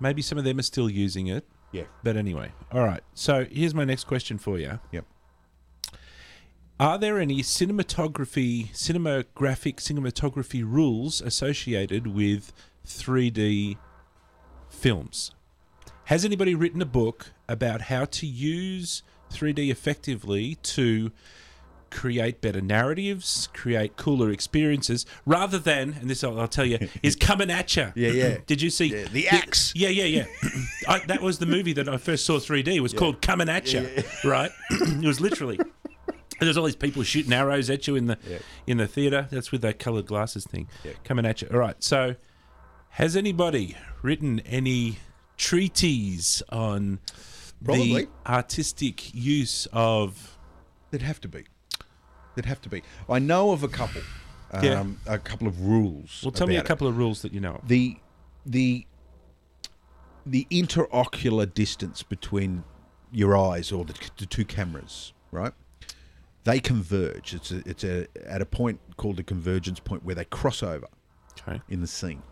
maybe some of them are still using it. Yeah. But anyway, all right. So here's my next question for you. Yep. Are there any cinematography rules associated with 3D films? Has anybody written a book about how to use 3D effectively to create better narratives, create cooler experiences, rather than, and this I'll tell you, is coming at you. Yeah, yeah. Did you see? Yeah, the axe. Yeah. That was the movie that I first saw 3D. It was called Coming At You, right? It was literally. There's all these people shooting arrows at you in the theatre. That's with that coloured glasses thing. Yeah. Coming at you. All right, so has anybody written any treatise on the artistic use of... There'd have to be. I know of a couple of rules. Well, tell me a couple of rules that you know of. The interocular distance between your eyes or the two cameras, right? They converge. It's at a point called the convergence point where they cross over in the scene.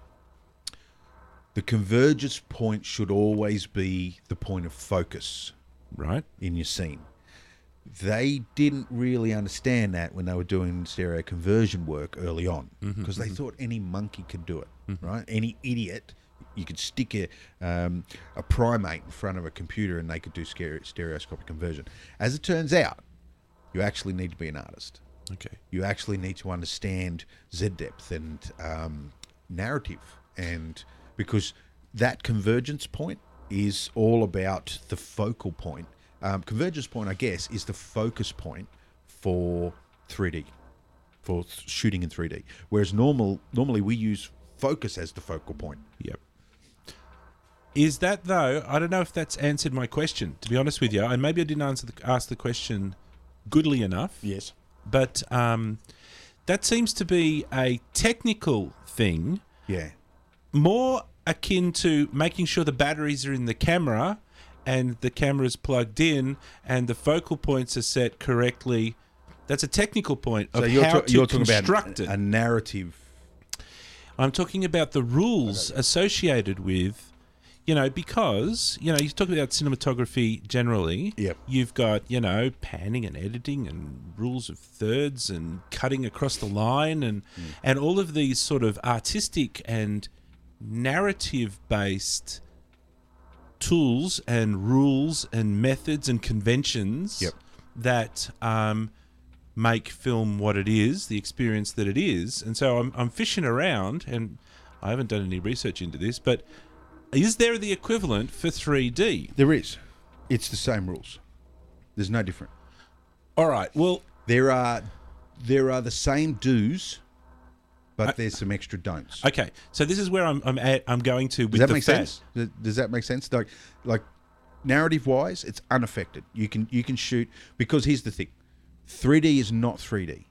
The convergence point should always be the point of focus, right, in your scene. They didn't really understand that when they were doing stereo conversion work early on, because they thought any monkey could do it, right? Any idiot, you could stick a primate in front of a computer and they could do stereoscopic conversion. As it turns out, you actually need to be an artist. Okay. You actually need to understand Z-depth and narrative, and because that convergence point is all about the focal point. Convergence point, I guess, is the focus point for 3D, for shooting in 3D. Whereas normally we use focus as the focal point. Yep. Is that, though, I don't know if that's answered my question, to be honest with you. And maybe I didn't ask the question goodly enough. Yes. But that seems to be a technical thing. Yeah. More akin to making sure the batteries are in the camera and the camera's plugged in and the focal points are set correctly. That's a technical point of how to construct it. A narrative. I'm talking about the rules associated with, because, you talk about cinematography generally. Yep. You've got, panning and editing and rules of thirds and cutting across the line and all of these sort of artistic and narrative-based tools and rules and methods and conventions that make film what it is, the experience that it is. And so I'm fishing around, and I haven't done any research into this, but is there the equivalent for 3D? There is. It's the same rules. There's no different. All right. Well, there are the same do's, but there's some extra don'ts. Okay, so this is where I'm going to. With Does that make sense? Does that make sense? Like narrative-wise, it's unaffected. You can shoot, because here's the thing: 3D is not 3D,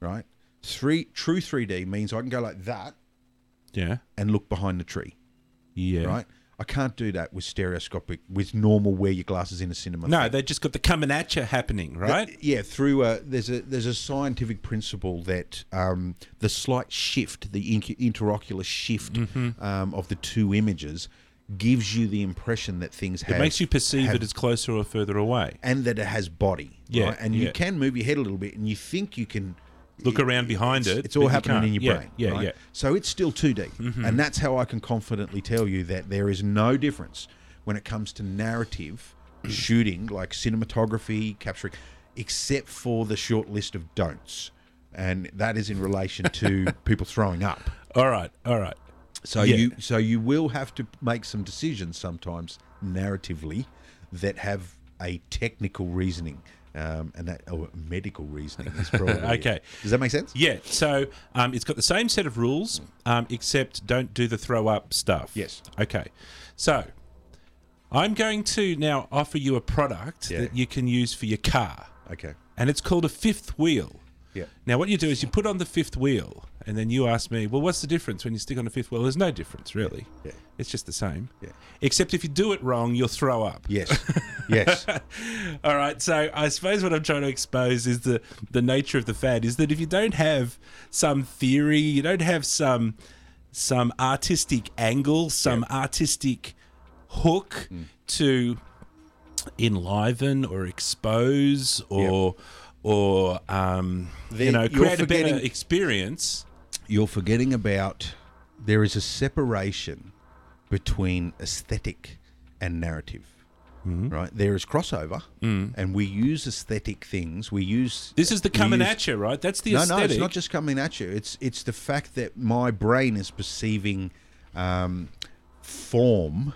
right? True 3D means I can go like that, and look behind the tree, right. I can't do that with stereoscopic, with normal wear your glasses in a cinema. No, they just got the coming at you happening, right? There's a scientific principle that the slight shift, the interocular shift of the two images gives you the impression that things have... It makes you perceive it as closer or further away. And that it has body. Yeah. Right? And you can move your head a little bit and you think you can... Look around behind it. It's all happening in your brain. Yeah. So it's still 2D. And that's how I can confidently tell you that there is no difference when it comes to narrative shooting, like cinematography, capturing, except for the short list of don'ts. And that is in relation to people throwing up. All right. So you will have to make some decisions sometimes narratively that have a technical reasoning. And that medical reasoning is probably okay. Does that make sense? Yeah. So it's got the same set of rules, except don't do the throw up stuff. Yes. Okay. So I'm going to now offer you a product that you can use for your car. Okay. And it's called a fifth wheel. Yeah. Now what you do is you put on the fifth wheel, and then you ask me, well, what's the difference when you stick on the fifth wheel? There's no difference, really. Yeah. It's just the same. Yeah. Except if you do it wrong, you'll throw up. Yes. Yes. All right. So I suppose what I'm trying to expose is the nature of the fad is that if you don't have some theory, you don't have some artistic angle, some artistic hook to enliven or expose or... Yep. Or create a better experience. You're forgetting about there is a separation between aesthetic and narrative, right? There is crossover, and we use aesthetic things. We use this is the coming at you, right? That's the aesthetic. No, it's not just coming at you. It's the fact that my brain is perceiving form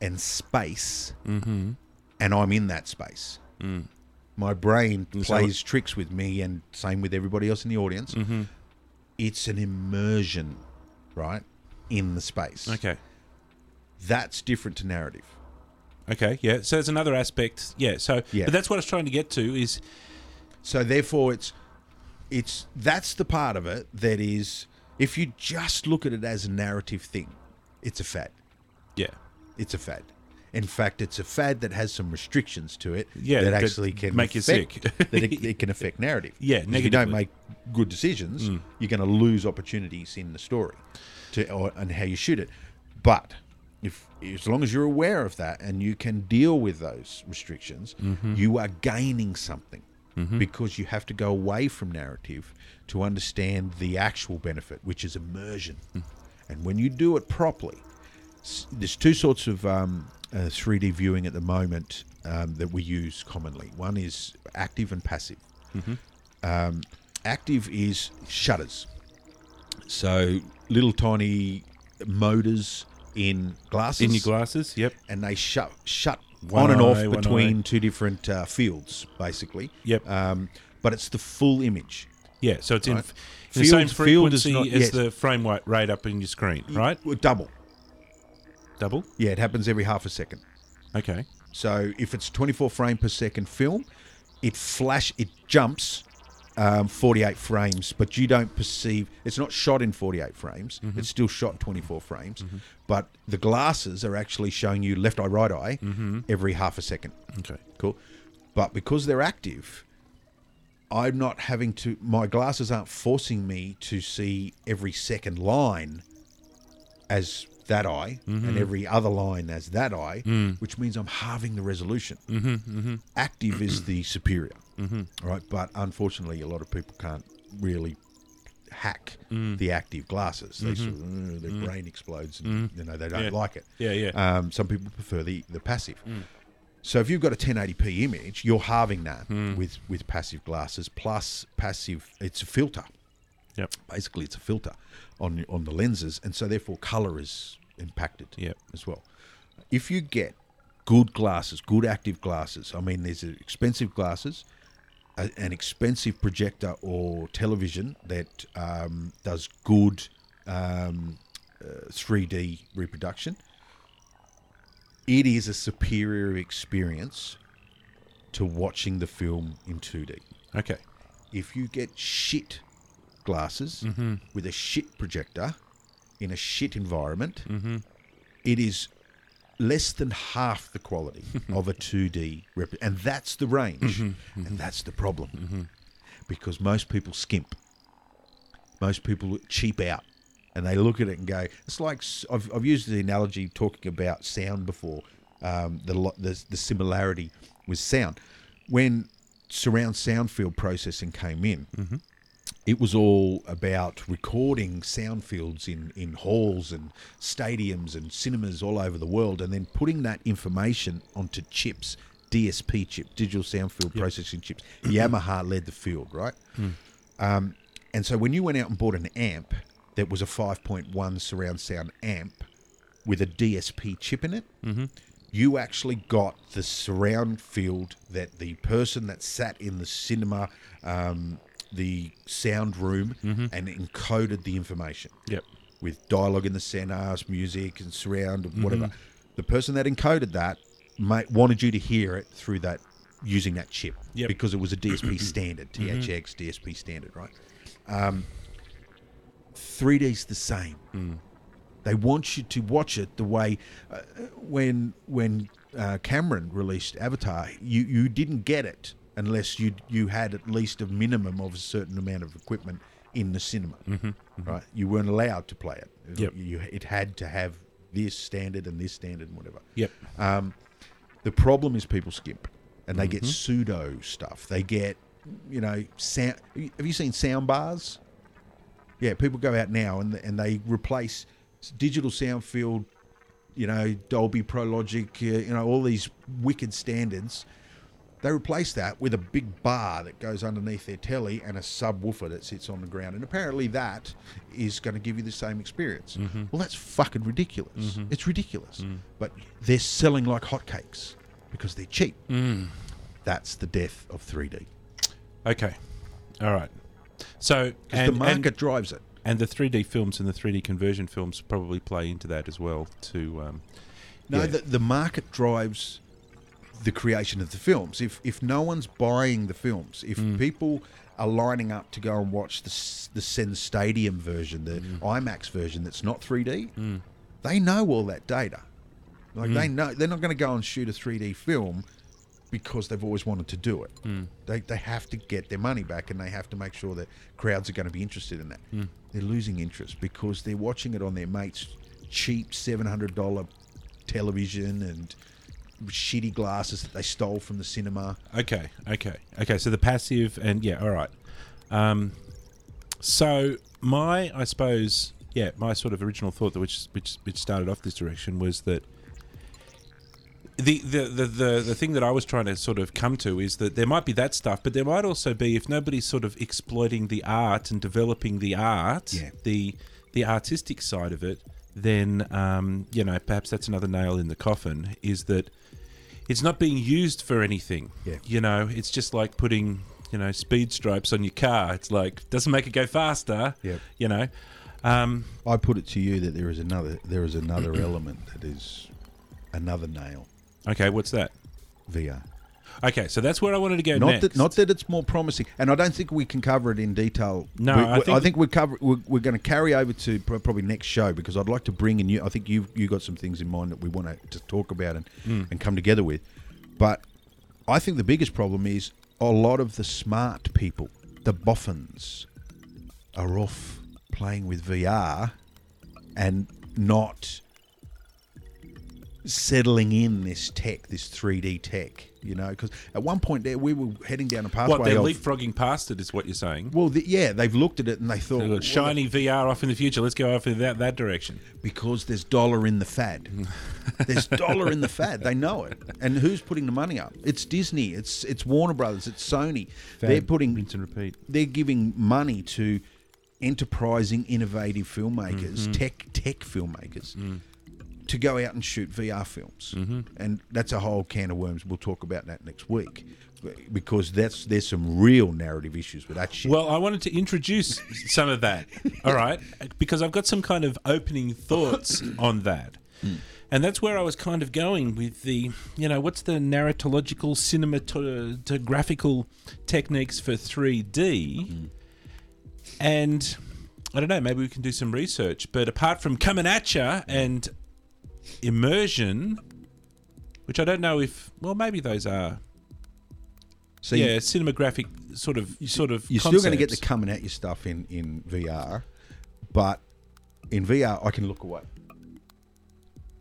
and space, and I'm in that space. Mm. My brain plays tricks with me, and same with everybody else in the audience. Mm-hmm. It's an immersion, right, in the space. Okay. That's different to narrative. Okay, yeah. So there's another aspect. Yeah, so but that's what I was trying to get to is... So therefore, it's that's the part of it that is... If you just look at it as a narrative thing, it's a fad. Yeah. It's a fad. In fact, it's a fad that has some restrictions to it that actually can make you sick. That it can affect narrative. Yeah, if you don't make good decisions, you're going to lose opportunities in the story, and how you shoot it. But as long as you're aware of that and you can deal with those restrictions, you are gaining something because you have to go away from narrative to understand the actual benefit, which is immersion. And when you do it properly, there's two sorts of 3D viewing at the moment that we use commonly. One is active and passive. Active is shutters, so little tiny motors in glasses. In your glasses, yep. And they shut on and off between two different fields, basically. Yep. But it's the full image. Yeah, so it's right? in the same frequency as the frame rate up in your screen, right? Double? Yeah, it happens every half a second. Okay. So if it's 24 frame per second film, it jumps 48 frames, but you don't perceive... It's not shot in 48 frames. Mm-hmm. It's still shot 24 frames. Mm-hmm. But the glasses are actually showing you left eye, right eye every half a second. Okay. Cool. But because they're active, I'm not having to... My glasses aren't forcing me to see every second line as... that eye and every other line as that eye, which means I'm halving the resolution. Active is the superior, right? But unfortunately, a lot of people can't really hack the active glasses. They sort of, their brain explodes and they don't like it. Yeah, yeah. Some people prefer the passive. So if you've got a 1080p image, you're halving that with passive glasses, plus passive, it's a filter. Yep. Basically, it's a filter on the lenses, and so therefore colour is impacted as well. If you get good glasses, good active glasses, I mean, there's expensive glasses, an expensive projector or television that does good 3D reproduction. It is a superior experience to watching the film in 2D. Okay. If you get shit glasses with a shit projector in a shit environment, it is less than half the quality of a 2D and that's the range and that's the problem because most people skimp, most people cheap out, and they look at it and go, it's like I've used the analogy talking about sound before, the similarity with sound. When surround sound field processing came in, it was all about recording sound fields in halls and stadiums and cinemas all over the world, and then putting that information onto chips, DSP chip, digital sound field processing chips. Yamaha led the field, right? And so when you went out and bought an amp that was a 5.1 surround sound amp with a DSP chip in it, you actually got the surround field that the person that sat in the cinema, the sound room, mm-hmm. and encoded the information. Yep. With dialogue in the centers, music and surround, whatever. Mm-hmm. The person that encoded that wanted you to hear it through that, using that chip. Yep. Because it was a DSP standard, THX, mm-hmm. DSP standard, right? 3D's the same. Mm. They want you to watch it the way when Cameron released Avatar, you didn't get it unless you had at least a minimum of a certain amount of equipment in the cinema, mm-hmm, mm-hmm. right? You weren't allowed to play it. Yep. It had to have this standard and whatever. Yep. The problem is people skimp and they mm-hmm. get pseudo stuff. They get, sound. Have you seen sound bars? Yeah, people go out now and they replace digital sound field, Dolby Pro Logic, all these wicked standards. They replace that with a big bar that goes underneath their telly and a subwoofer that sits on the ground. And apparently that is going to give you the same experience. Mm-hmm. Well, that's fucking ridiculous. Mm-hmm. It's ridiculous. Mm. But they're selling like hotcakes because they're cheap. Mm. That's the death of 3D. Okay. All right. So the market drives it. And the 3D films and the 3D conversion films probably play into that as well. The market drives the creation of the films. If no one's buying the films, if people are lining up to go and watch the Sen Stadium version, the IMAX version that's not 3D, they know all that data. Like they know they're not going to go and shoot a 3D film because they've always wanted to do it. They have to get their money back, and they have to make sure that crowds are going to be interested in that. They're losing interest because they're watching it on their mate's cheap $700 television and shitty glasses that they stole from the cinema. Okay. So the passive and all right. So my sort of original thought that which started off this direction was that the thing that I was trying to sort of come to is that there might be that stuff, but there might also be, if nobody's sort of exploiting the art and developing the art, the artistic side of it, then perhaps that's another nail in the coffin, is that it's not being used for anything. It's just like putting speed stripes on your car. It's like, doesn't make it go faster. I put it to you that there is another element that is another nail. Okay, what's that? VR. Okay, so that's where I wanted to go next. Not that it's more promising, and I don't think we can cover it in detail. No, I think we're going to carry over to probably next show, because I'd like to bring in you. I think you've got some things in mind that we want to talk about and come together with. But I think the biggest problem is a lot of the smart people, the boffins, are off playing with VR and not settling in this tech, this 3D tech, because at one point there we were heading down a pathway. What, they're leapfrogging past it is what you're saying? Well, they've looked at it and they thought... So shiny VR off in the future, let's go off in that direction. Because there's dollar in the fad. There's dollar in the fad, they know it. And who's putting the money up? It's Disney, it's Warner Brothers, it's Sony. Fad, they're putting... Rinse and repeat. They're giving money to enterprising, innovative filmmakers, tech filmmakers, to go out and shoot VR films. And that's a whole can of worms. We'll talk about that next week, because there's some real narrative issues with that shit. Well, I wanted to introduce some of that, all right, because I've got some kind of opening thoughts on that. And that's where I was kind of going with the, what's the narratological, cinematographical techniques for 3D? And I don't know, maybe we can do some research, but apart from coming at ya and immersion, which I don't know if, well, maybe those are cinematographic sort of you're concepts. Still going to get the coming at you stuff in VR, but in VR I can look away,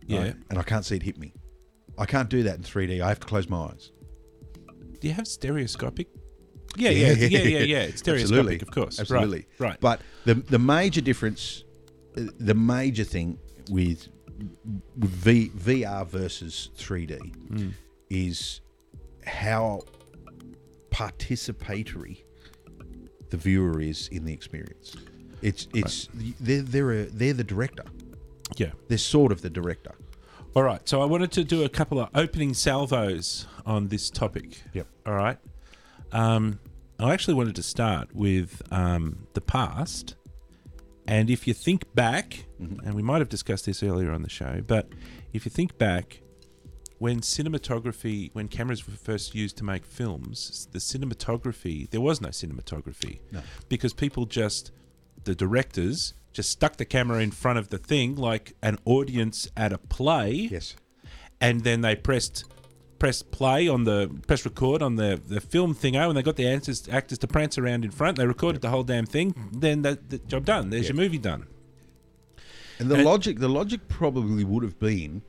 right? And I can't see it hit me. I can't do that in 3D. I have to close my eyes. Do you have stereoscopic? Yeah. It's stereoscopic, absolutely. Of course, absolutely, right. But the major difference, the major thing with VR versus 3D is how participatory the viewer is in the experience. It's right. They're the director. Yeah, they're sort of the director. All right, so I wanted to do a couple of opening salvos on this topic. Yep. All right. I actually wanted to start with the past. And if you think back, mm-hmm. and we might have discussed this earlier on the show, but if you think back, when cinematography, when cameras were first used to make films, the cinematography, there was no cinematography. No. Because people just, the directors, just stuck the camera in front of the thing like an audience at a play. Yes. And then they pressed record on the film thingo, and they got the actors to prance around in front. They recorded the whole damn thing. Then the job done. There's your movie done. And the logic probably would have been,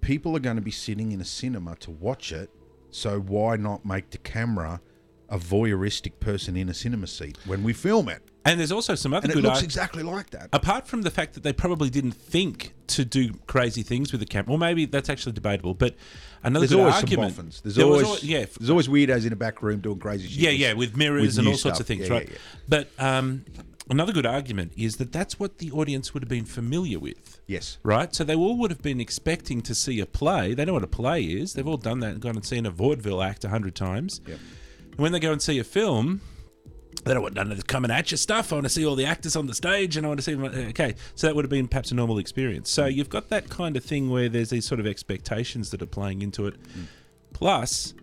people are going to be sitting in a cinema to watch it, so why not make the camera a voyeuristic person in a cinema seat when we film it? And there's also some other good ideas. It looks exactly like that. Apart from the fact that they probably didn't think to do crazy things with the camera. Well, maybe that's actually debatable. But another good argument. There's always weirdos in a back room doing crazy shit. Yeah, yeah, with mirrors and all sorts of things, right? Yeah, yeah. But another good argument is that that's what the audience would have been familiar with. Yes. Right? So they all would have been expecting to see a play. They know what a play is. They've all done that and gone and seen a vaudeville act 100 times. Yeah. And when they go and see a film, they don't want none of the coming at you stuff. I want to see all the actors on the stage, and I want to see them. Okay, so that would have been perhaps a normal experience. So you've got that kind of thing where there's these sort of expectations that are playing into it. Mm. Plus,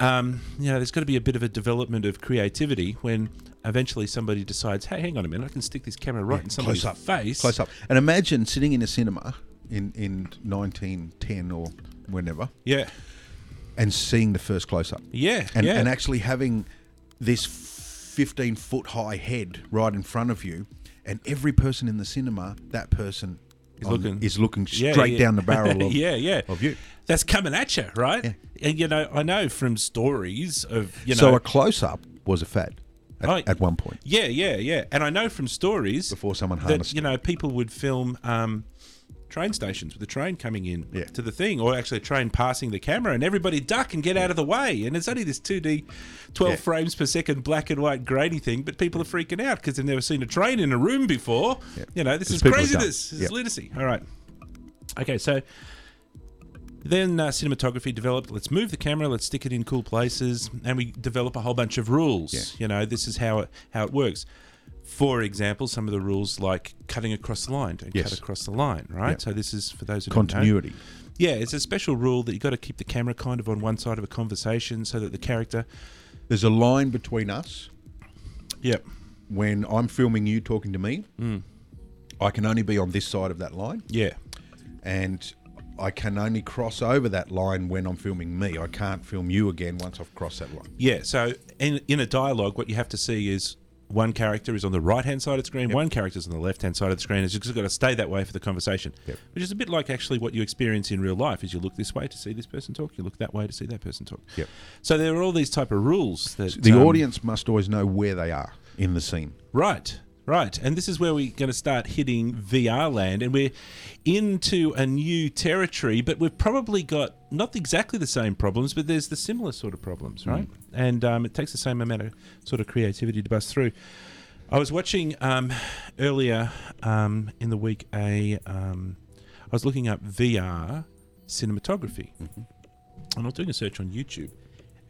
there's got to be a bit of a development of creativity when eventually somebody decides, hey, hang on a minute, I can stick this camera in somebody's face. Close up. And imagine sitting in a cinema in 1910 or whenever. Yeah. And seeing the first close-up. Yeah, and actually having this 15-foot-high head right in front of you, and every person in the cinema, that person is looking straight down the barrel of, of you. That's coming at you, right? Yeah. And, I know from stories of, So a close-up was a fad at one point. Yeah, yeah, yeah. And I know from stories... Before someone harnessed people would film... train stations with a train coming in to the thing, or actually a train passing the camera, and everybody duck and get out of the way, and it's only this 2D 12 frames per second black and white grainy thing, but people are freaking out because they've never seen a train in a room before. This is craziness. This is lunacy. All right, okay, so then cinematography developed. Let's move the camera, let's stick it in cool places, and we develop a whole bunch of rules. This is how it works. For example, some of the rules like cutting across the line. Don't cut across the line, right? Yep. So this is for those who continuity. Don't know. Yeah, it's a special rule that you got to keep the camera kind of on one side of a conversation so that the character... There's a line between us. Yep. When I'm filming you talking to me, I can only be on this side of that line. Yeah. And I can only cross over that line when I'm filming me. I can't film you again once I've crossed that line. Yeah, so in a dialogue, what you have to see is... One character is on the right-hand side of the screen. Yep. One character is on the left-hand side of the screen. It's just got to stay that way for the conversation, which is a bit like actually what you experience in real life. Is you look this way to see this person talk, you look that way to see that person talk. Yep. So there are all these type of rules that the audience must always know where they are in the scene. Right, right. And this is where we're going to start hitting VR land, and we're into a new territory. But we've probably got not exactly the same problems, but there's the similar sort of problems, right? And it takes the same amount of sort of creativity to bust through. I was watching earlier in the week, I was looking up VR cinematography. Mm-hmm. And I was doing a search on YouTube.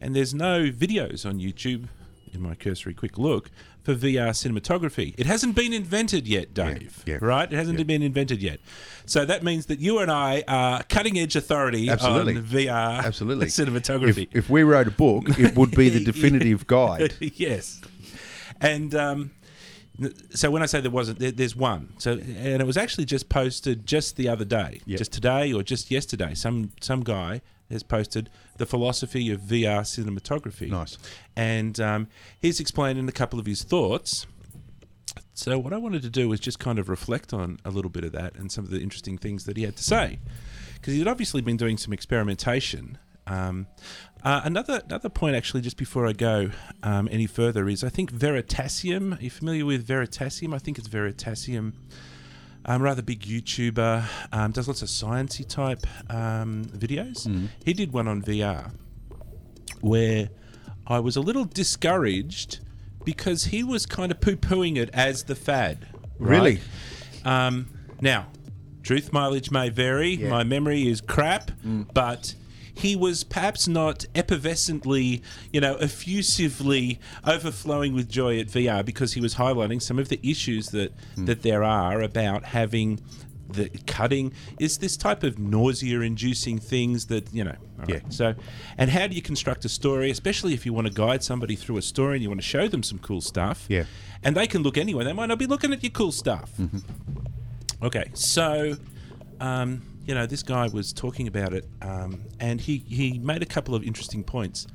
And there's no videos on YouTube, in my cursory quick look, for VR cinematography. It hasn't been invented yet, Dave, right? It hasn't been invented yet. So that means that you and I are cutting-edge authority on VR cinematography. If we wrote a book, it would be the definitive guide. Yes. And so when I say there wasn't, there's one. So, and it was actually just posted just the other day, just today or just yesterday. Some guy... has posted The Philosophy of VR Cinematography. Nice. And he's explaining a couple of his thoughts. So what I wanted to do was just kind of reflect on a little bit of that and some of the interesting things that he had to say. Because he'd obviously been doing some experimentation. Another point, actually, just before I go any further, is I think Veritasium. Are you familiar with Veritasium? I think it's Veritasium. Rather big YouTuber, does lots of sciencey type videos. He did one on VR where I was a little discouraged because he was kind of poo-pooing it as the fad. Right? Really? Now, truth. Mileage may vary. Yeah. My memory is crap, but he was perhaps not effervescently, you know, effusively overflowing with joy at VR because he was highlighting some of the issues that, that there are about having the cutting is this type of nausea-inducing things that, you know. Right. So, and how do you construct a story, especially if you want to guide somebody through a story and you want to show them some cool stuff? Yeah. And they can look anywhere. They might not be looking at your cool stuff. Mm-hmm. Okay. So, you know, this guy was talking about it, and he made a couple of interesting points.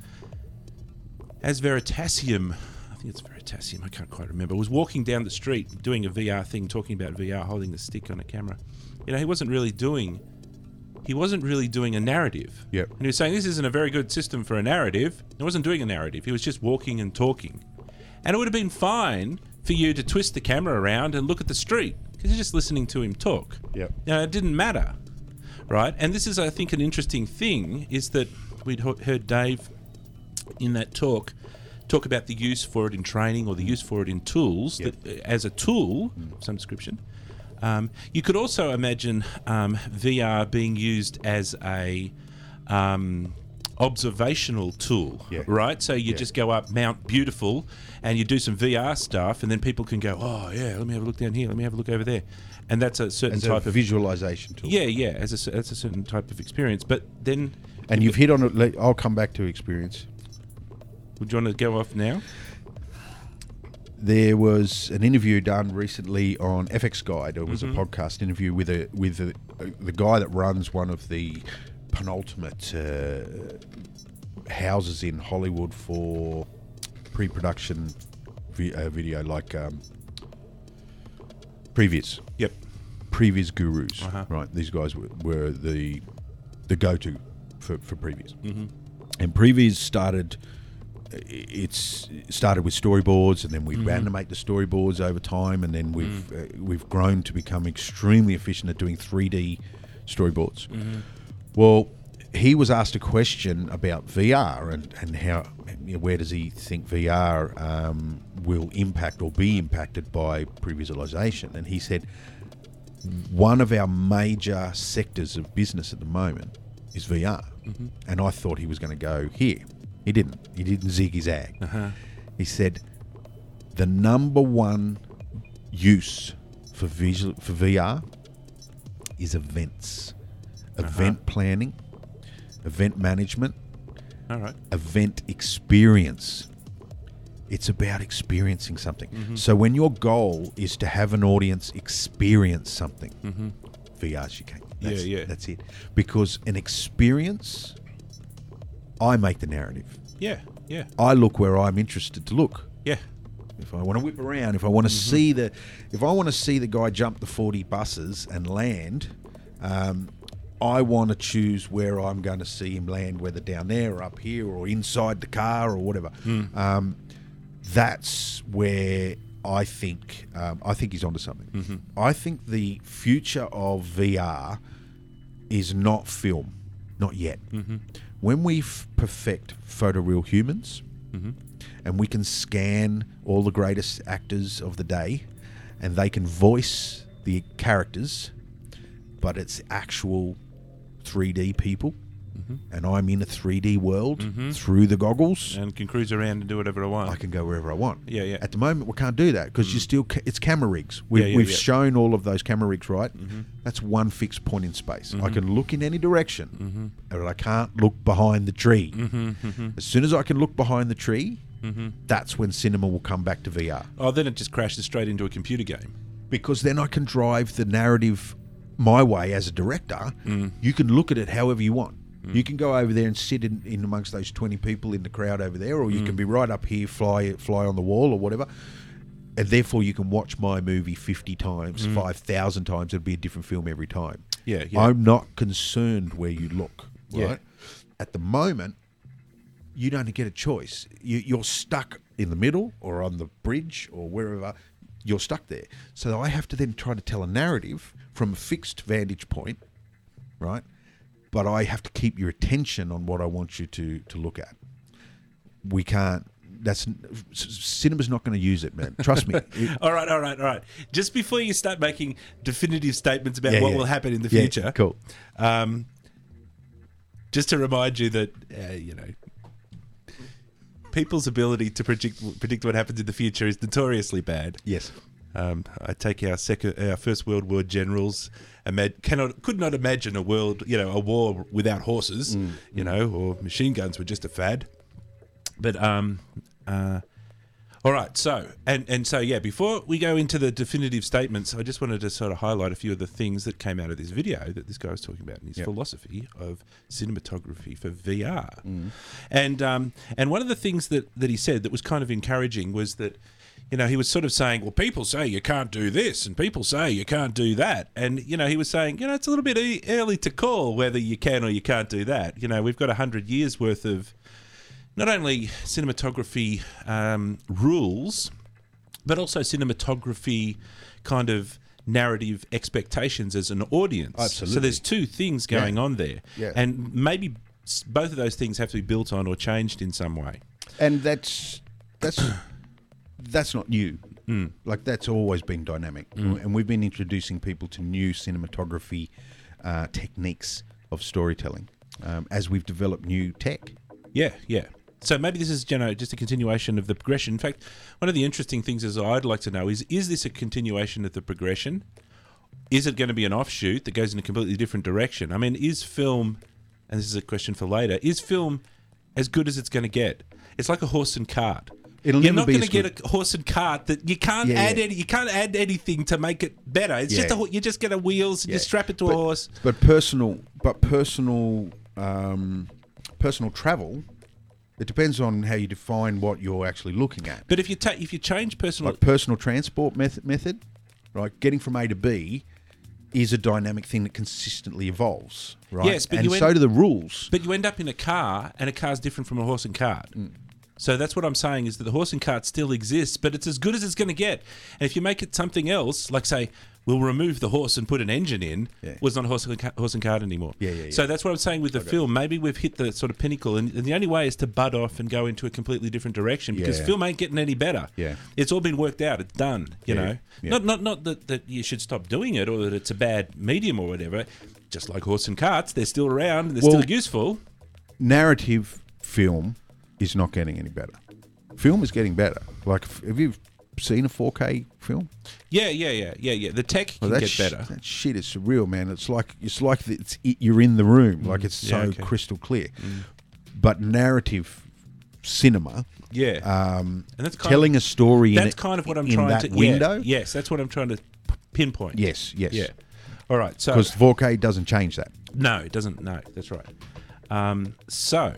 As Veritasium, I think it's Veritasium, I can't quite remember, was walking down the street doing a VR thing, talking about VR, holding the stick on a camera. You know, he wasn't really doing a narrative. Yep. And he was saying, this isn't a very good system for a narrative. He wasn't doing a narrative. He was just walking and talking. And it would have been fine for you to twist the camera around and look at the street because you're just listening to him talk. Yep. You know, it didn't matter, right? And this is, I think, an interesting thing is that we'd heard Dave in that talk about the use for it in training or the use for it in tools, yep. that, as a tool, some description. You could also imagine VR being used as a... observational tool, yeah. right? So you just go up Mount Beautiful and you do some VR stuff, and then people can go, oh yeah, let me have a look down here, let me have a look over there, and that's a certain type of visualization tool. Yeah, as that's a certain type of experience. But then, and you've hit on it. I'll come back to experience. Would you want to go off now? There was an interview done recently on FX Guide. It was a podcast interview with the guy that runs one of the penultimate houses in Hollywood for pre-production video, like previous. Yep. Previous gurus, right? These guys were the go-to for previous. Mm-hmm. And previous started with storyboards, and then we animate the storyboards over time, and then we've grown to become extremely efficient at doing 3D storyboards. Mm-hmm. Well, he was asked a question about VR and how, where does he think VR will impact or be impacted by pre-visualization? And he said, one of our major sectors of business at the moment is VR. Mm-hmm. And I thought he was going to go here. He didn't. He didn't zig-zag. Uh-huh. He said, the number one use for VR is events. Event planning, event management, event experience. It's about experiencing something. Mm-hmm. So when your goal is to have an audience experience something, VR's you can. That's it. Because an experience, I make the narrative. Yeah. I look where I'm interested to look. Yeah. If I want to whip around, if I want to see the, if I want to see the guy jump the 40 buses and land, I want to choose where I'm going to see him land, whether down there or up here or inside the car or whatever. That's where I think he's onto something. Mm-hmm. I think the future of VR is not film, not yet. Mm-hmm. When we perfect photoreal humans and we can scan all the greatest actors of the day and they can voice the characters, but it's actual 3D people, and I'm in a 3D world through the goggles, and can cruise around and do whatever I want. I can go wherever I want. Yeah. At the moment, we can't do that because it's camera rigs. We've shown all of those camera rigs, right? Mm-hmm. That's one fixed point in space. I can look in any direction, but I can't look behind the tree. As soon as I can look behind the tree, that's when cinema will come back to VR. Oh, then it just crashes straight into a computer game. Because then I can drive the narrative my way as a director. You can look at it however you want. You can go over there and sit in amongst those 20 people in the crowd over there, or you can be right up here, fly on the wall or whatever, and therefore you can watch my movie 50 times, 5,000 times. It'll be a different film every time. Yeah. I'm not concerned where you look, right? At the moment, you don't get a choice. You're stuck in the middle or on the bridge or wherever. You're stuck there. So I have to then try to tell a narrative from a fixed vantage point, right? But I have to keep your attention on what I want you to look at. We can't That's cinema's not going to use it, man. Trust me. All right. Just before you start making definitive statements about what will happen in the future, cool. Just to remind you that people's ability to predict what happens in the future is notoriously bad. Yes. I take our First World War generals could not imagine a world, a war without horses, or machine guns were just a fad. But all right, so so before we go into the definitive statements, I just wanted to sort of highlight a few of the things that came out of this video that this guy was talking about in his philosophy of cinematography for VR. Mm. And one of the things that he said that was kind of encouraging was that, he was sort of saying, well, people say you can't do this and people say you can't do that. And, he was saying, it's a little bit early to call whether you can or you can't do that. We've got 100 years worth of not only cinematography rules, but also cinematography kind of narrative expectations as an audience. Absolutely. So there's two things going on there. Yeah. And maybe both of those things have to be built on or changed in some way. And that's that's not new. Mm. Like, that's always been dynamic. Mm. And we've been introducing people to new cinematography techniques of storytelling as we've developed new tech. Yeah. So maybe this is, just a continuation of the progression. In fact, one of the interesting things is I'd like to know is this a continuation of the progression? Is it going to be an offshoot that goes in a completely different direction? I mean, is film, and this is a question for later, is film as good as it's going to get? It's like a horse and cart. You're not going to get a horse and cart that you can't add. You can't add anything to make it better. It's you just get a wheels and you strap it to a horse. But personal travel. It depends on how you define what you're actually looking at. But if you change personal, like personal transport method, right? Getting from A to B is a dynamic thing that consistently evolves, right? Yes, but so do the rules. But you end up in a car, and a car's different from a horse and cart. Mm. So that's what I'm saying is that the horse and cart still exists, but it's as good as it's going to get. And if you make it something else, like say, we'll remove the horse and put an engine in, it's not a horse and cart anymore. Yeah. So that's what I'm saying with the film. Maybe we've hit the sort of pinnacle, and the only way is to bud off and go into a completely different direction because film ain't getting any better. Yeah. It's all been worked out. It's done, you know. Yeah. Not that you should stop doing it or that it's a bad medium or whatever. Just like horse and carts, they're still around and they're still useful. Narrative film is not getting any better. Film is getting better. Like, if you've seen a 4K film? Yeah. The tech can get better. That shit is surreal, man. It's like you're in the room. Like, it's crystal clear. Mm. But narrative cinema, and that's telling a story. That's kind of what I'm trying to window. Yeah, yes, that's what I'm trying to pinpoint. Yes. Yeah. All right. So because 4K doesn't change that. No, it doesn't. No, that's right. So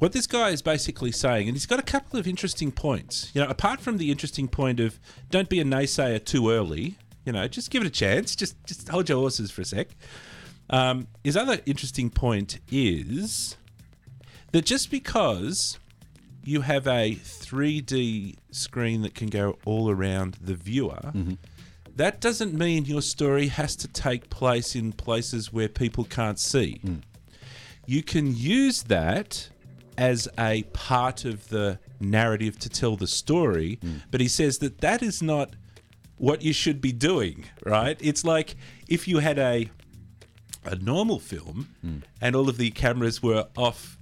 what this guy is basically saying, and he's got a couple of interesting points. Apart from the interesting point of don't be a naysayer too early, just give it a chance. Just hold your horses for a sec. His other interesting point is that just because you have a 3D screen that can go all around the viewer, mm-hmm. that doesn't mean your story has to take place in places where people can't see. Mm. You can use that as a part of the narrative to tell the story, but he says that is not what you should be doing, right? It's like if you had a normal film and all of the cameras were off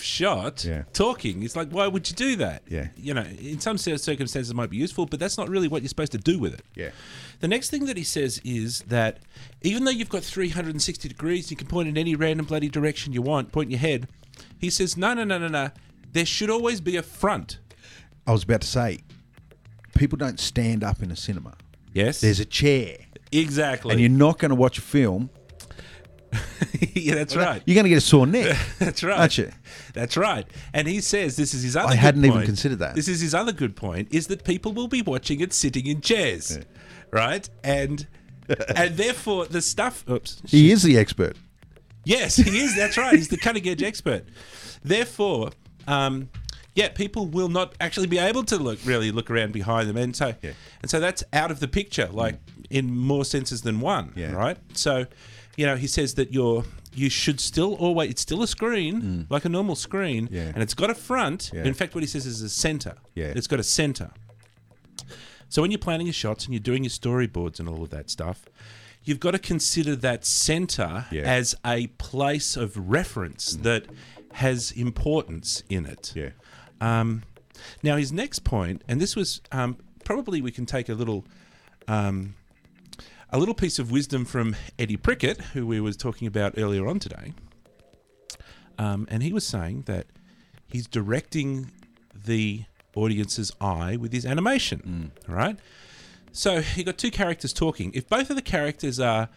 shot talking, it's like, why would you do that? Yeah. In some circumstances it might be useful, but that's not really what you're supposed to do with it. Yeah. The next thing that he says is that even though you've got 360 degrees, you can point in any random bloody direction you want, point your head, he says, no. There should always be a front. I was about to say, people don't stand up in a cinema. Yes. There's a chair. Exactly. And you're not going to watch a film. That's right. You're going to get a sore neck. That's right. Aren't you? That's right. And he says, this is his other good point. I hadn't even considered that. This is his other good point, is that people will be watching it sitting in chairs. Yeah. Right? And therefore, the stuff... Oops. He is the expert. Yes, he is. That's right. He's the cutting-edge expert. Therefore, people will not actually be able to really look around behind them, and so that's out of the picture, like in more senses than one, right? So you know, he says that you should still always, it's still a screen, like a normal screen, and it's got a front. Yeah. In fact, what he says is a center. Yeah. It's got a center. So when you're planning your shots and you're doing your storyboards and all of that stuff, you've got to consider that center as a place of reference that has importance in it. Yeah. Now, his next point, and this was probably we can take a little piece of wisdom from Eddie Prickett, who we were talking about earlier on today. And he was saying that he's directing the audience's eye with his animation, right? So you got two characters talking. If both of the characters are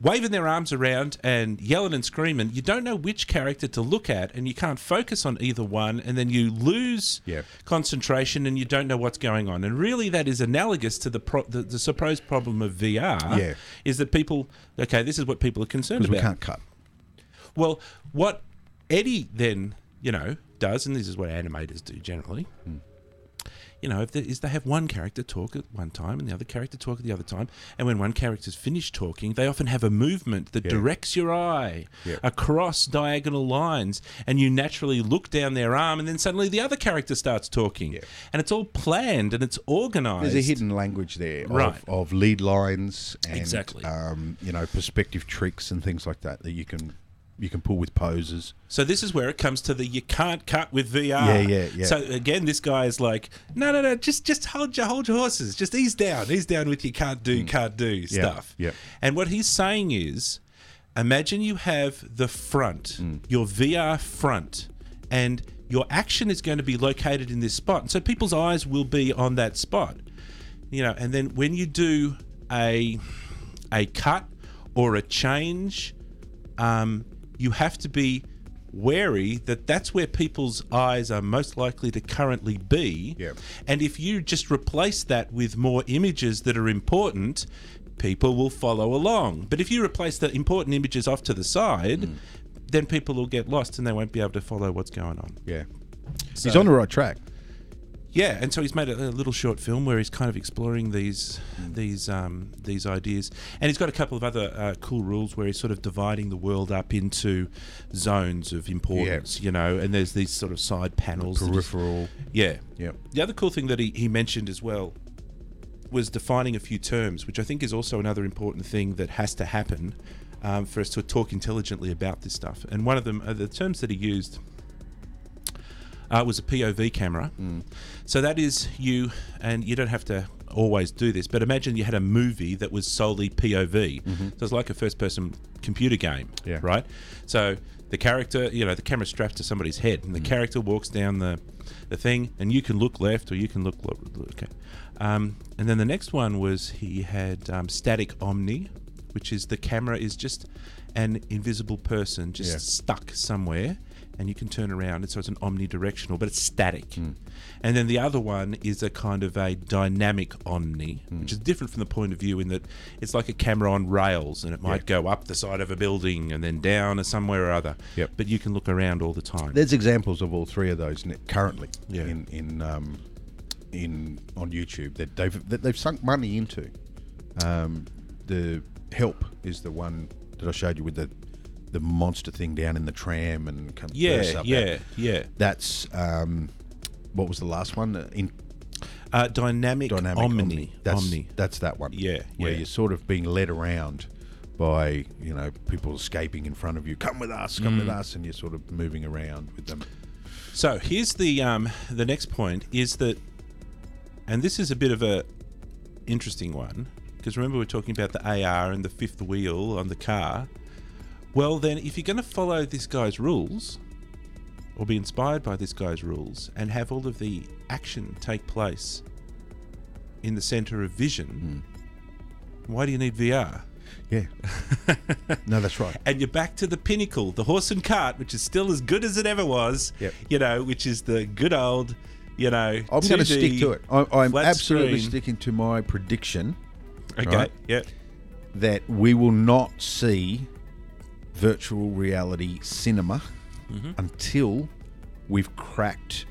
waving their arms around and yelling and screaming, you don't know which character to look at, and you can't focus on either one, and then you lose concentration, and you don't know what's going on. And really, that is analogous to the supposed problem of VR. Yeah. Is that people? Okay, this is what people are concerned about. We can't cut. Well, what Eddie then does, and this is what animators do generally. You know, if they have one character talk at one time and the other character talk at the other time, and when one character's finished talking, they often have a movement that directs your eye across diagonal lines, and you naturally look down their arm, and then suddenly the other character starts talking. Yeah. And it's all planned and it's organised. There's a hidden language there of lead lines and perspective tricks and things like that that you can pull with poses. So this is where it comes to the you can't cut with VR. Yeah. So again, this guy is like, no, just hold your horses. Just ease down with you can't do stuff. Yeah. And what he's saying is, imagine you have the front, your VR front, and your action is going to be located in this spot. And so people's eyes will be on that spot. You know, and then when you do a cut or a change, you have to be wary that that's where people's eyes are most likely to currently be. Yep. And if you just replace that with more images that are important, people will follow along. But if you replace the important images off to the side, then people will get lost and they won't be able to follow what's going on. Yeah. So, he's on the right track. Yeah, and so he's made a little short film where he's kind of exploring these ideas, and he's got a couple of other cool rules where he's sort of dividing the world up into zones of importance, and there's these sort of side panels, the peripheral. The other cool thing that he mentioned as well was defining a few terms, which I think is also another important thing that has to happen for us to talk intelligently about this stuff. And one of them, the terms that he used. It was a POV camera. So that is you don't have to always do this, but imagine you had a movie that was solely POV. Mm-hmm. So it's like a first-person computer game, right? So the character, the camera's strapped to somebody's head, and the character walks down the thing, and you can look left or you can look... Okay. And then the next one was he had static omni, which is the camera is just an invisible person just stuck somewhere. And you can turn around, and so it's an omnidirectional, but it's static. And then the other one is a kind of a dynamic omni, which is different from the point of view in that it's like a camera on rails, and it might go up the side of a building and then down or somewhere or other. Yep. But you can look around all the time. There's examples of all three of those currently in on YouTube that they've sunk money into. The Help is the one that I showed you with the monster thing down in the tram and kind of bursts up. That's what was the last one? Dynamic Omni. That's that one. Where you're sort of being led around by people escaping in front of you. Come with us, come with us, and you're sort of moving around with them. So here's the next point is that, and this is a bit of a interesting one because remember we're talking about the AR and the fifth wheel on the car. Well, then, if you're going to follow this guy's rules or be inspired by this guy's rules and have all of the action take place in the center of vision, why do you need VR? Yeah. No, that's right. And you're back to the pinnacle, the horse and cart, which is still as good as it ever was, which is the good old, I'm going to stick to it. I'm absolutely sticking to my prediction. Okay, right? That we will not see... virtual reality cinema until we've cracked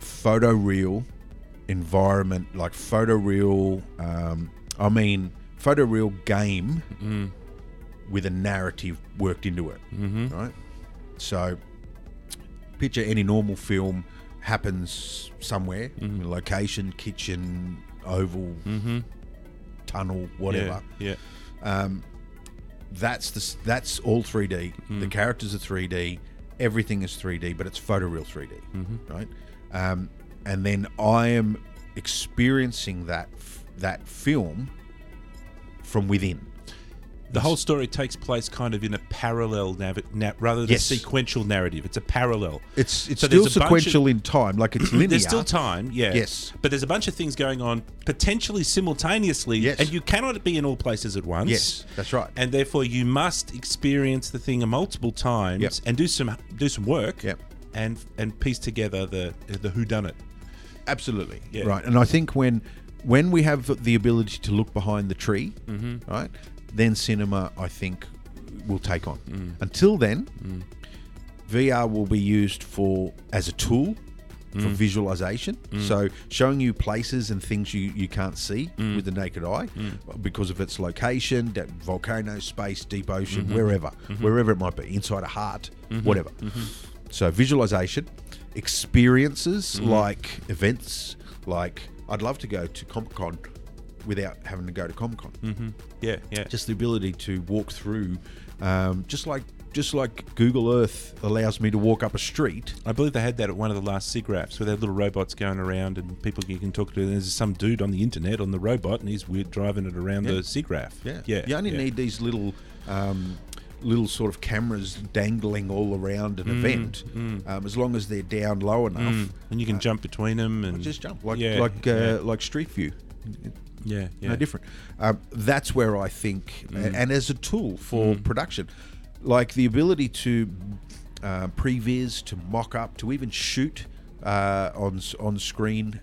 photoreal game with a narrative worked into it, right? So picture any normal film happens somewhere, location, kitchen, oval, tunnel, whatever. That's all 3D. The characters are 3D. Everything is 3D, but it's photoreal 3D, right? And then I am experiencing that film from within. The whole story takes place kind of in a parallel rather than a sequential narrative. It's a parallel. It's so still sequential in time, like it's linear. There's still time, but there's a bunch of things going on potentially simultaneously, and you cannot be in all places at once. Yes, that's right. And therefore, you must experience the thing multiple times and do some work and piece together the whodunit. Absolutely, right. And I think when we have the ability to look behind the tree, right. Then cinema, I think, will take on. Until then, VR will be used as a tool for visualization. So showing you places and things you can't see with the naked eye because of its location, that volcano, space, deep ocean, wherever it might be, inside a heart, whatever. So visualization, experiences like events, like I'd love to go to Comic-Con without having to go to Comic-Con. Just the ability to walk through, just like Google Earth allows me to walk up a street. I believe they had that at one of the last SIGGRAPHs where they had little robots going around and people you can talk to. And there's some dude on the internet on the robot and he's weird driving it around the SIGGRAPH. You only need these little sort of cameras dangling all around an event, as long as they're down low enough. And you can jump between them and just jump like Street View. No different. That's where I think, and as a tool for production, like the ability to previs, to mock up, to even shoot on screen,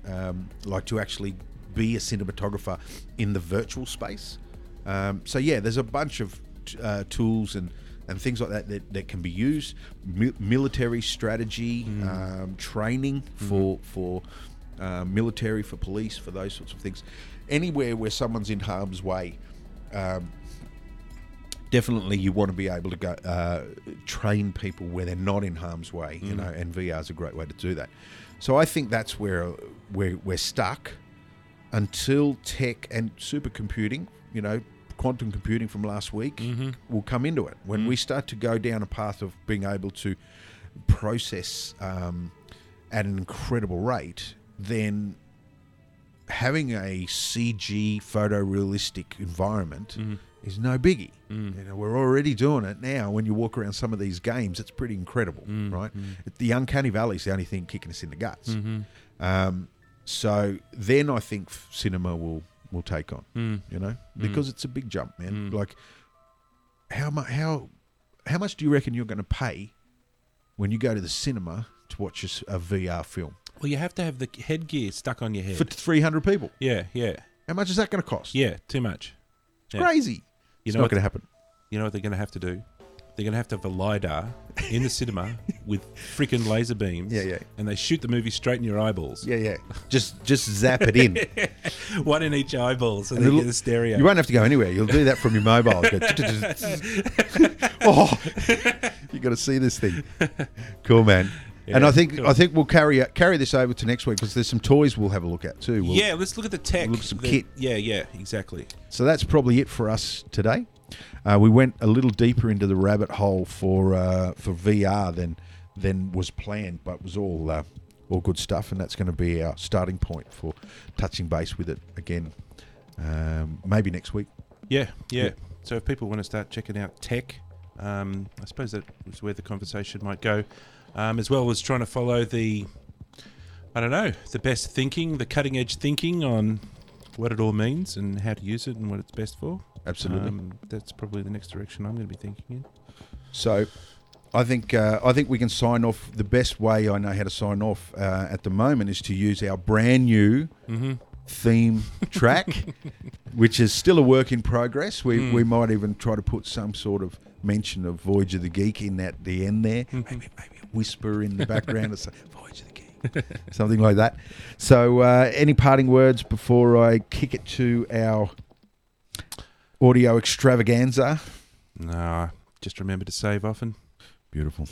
like to actually be a cinematographer in the virtual space. There's a bunch of tools and things like that can be used. Military strategy, training for military, for police, for those sorts of things. Anywhere where someone's in harm's way, definitely you want to be able to go train people where they're not in harm's way, you know. And VR is a great way to do that. So I think that's where we're stuck until tech and supercomputing, you know, quantum computing from last week, will come into it. When we start to go down a path of being able to process at an incredible rate, then having a CG photorealistic environment is no biggie. You know, we're already doing it now. When you walk around some of these games, it's pretty incredible, right? The uncanny valley is the only thing kicking us in the guts. So then I think cinema will take on, you know, because it's a big jump, man. Like how much do you reckon you're going to pay when you go to the cinema to watch a VR film? Well, you have to have the headgear stuck on your head. For 300 people. Yeah. How much is that going to cost? Yeah, too much. It's crazy. It's not going to happen. You know what they're going to have to do? They're going to have a LiDAR in the cinema with freaking laser beams. Yeah. And they shoot the movie straight in your eyeballs. Yeah. Just zap it in. One in each eyeball so they get the stereo. You won't have to go anywhere. You'll do that from your mobile. You got to see this thing. Cool, man. Yeah, and I think we'll carry this over to next week because there's some toys we'll have a look at too. Let's look at the tech. We'll look at some kit. Yeah, exactly. So that's probably it for us today. We went a little deeper into the rabbit hole for VR than was planned, but it was all good stuff, and that's going to be our starting point for touching base with it again, maybe next week. Yeah. So if people want to start checking out tech, I suppose that is where the conversation might go. As well as trying to follow the best thinking, the cutting edge thinking on what it all means and how to use it and what it's best for. Absolutely. That's probably the next direction I'm going to be thinking in. So I think we can sign off. The best way I know how to sign off at the moment is to use our brand new theme track, which is still a work in progress. We might even try to put some sort of mention of Voyage of the Geek in at the end there. Maybe whisper in the background and say Voyage of the Geek, something like that. So any parting words before I kick it to our audio extravaganza? No, just remember to save often. Beautiful.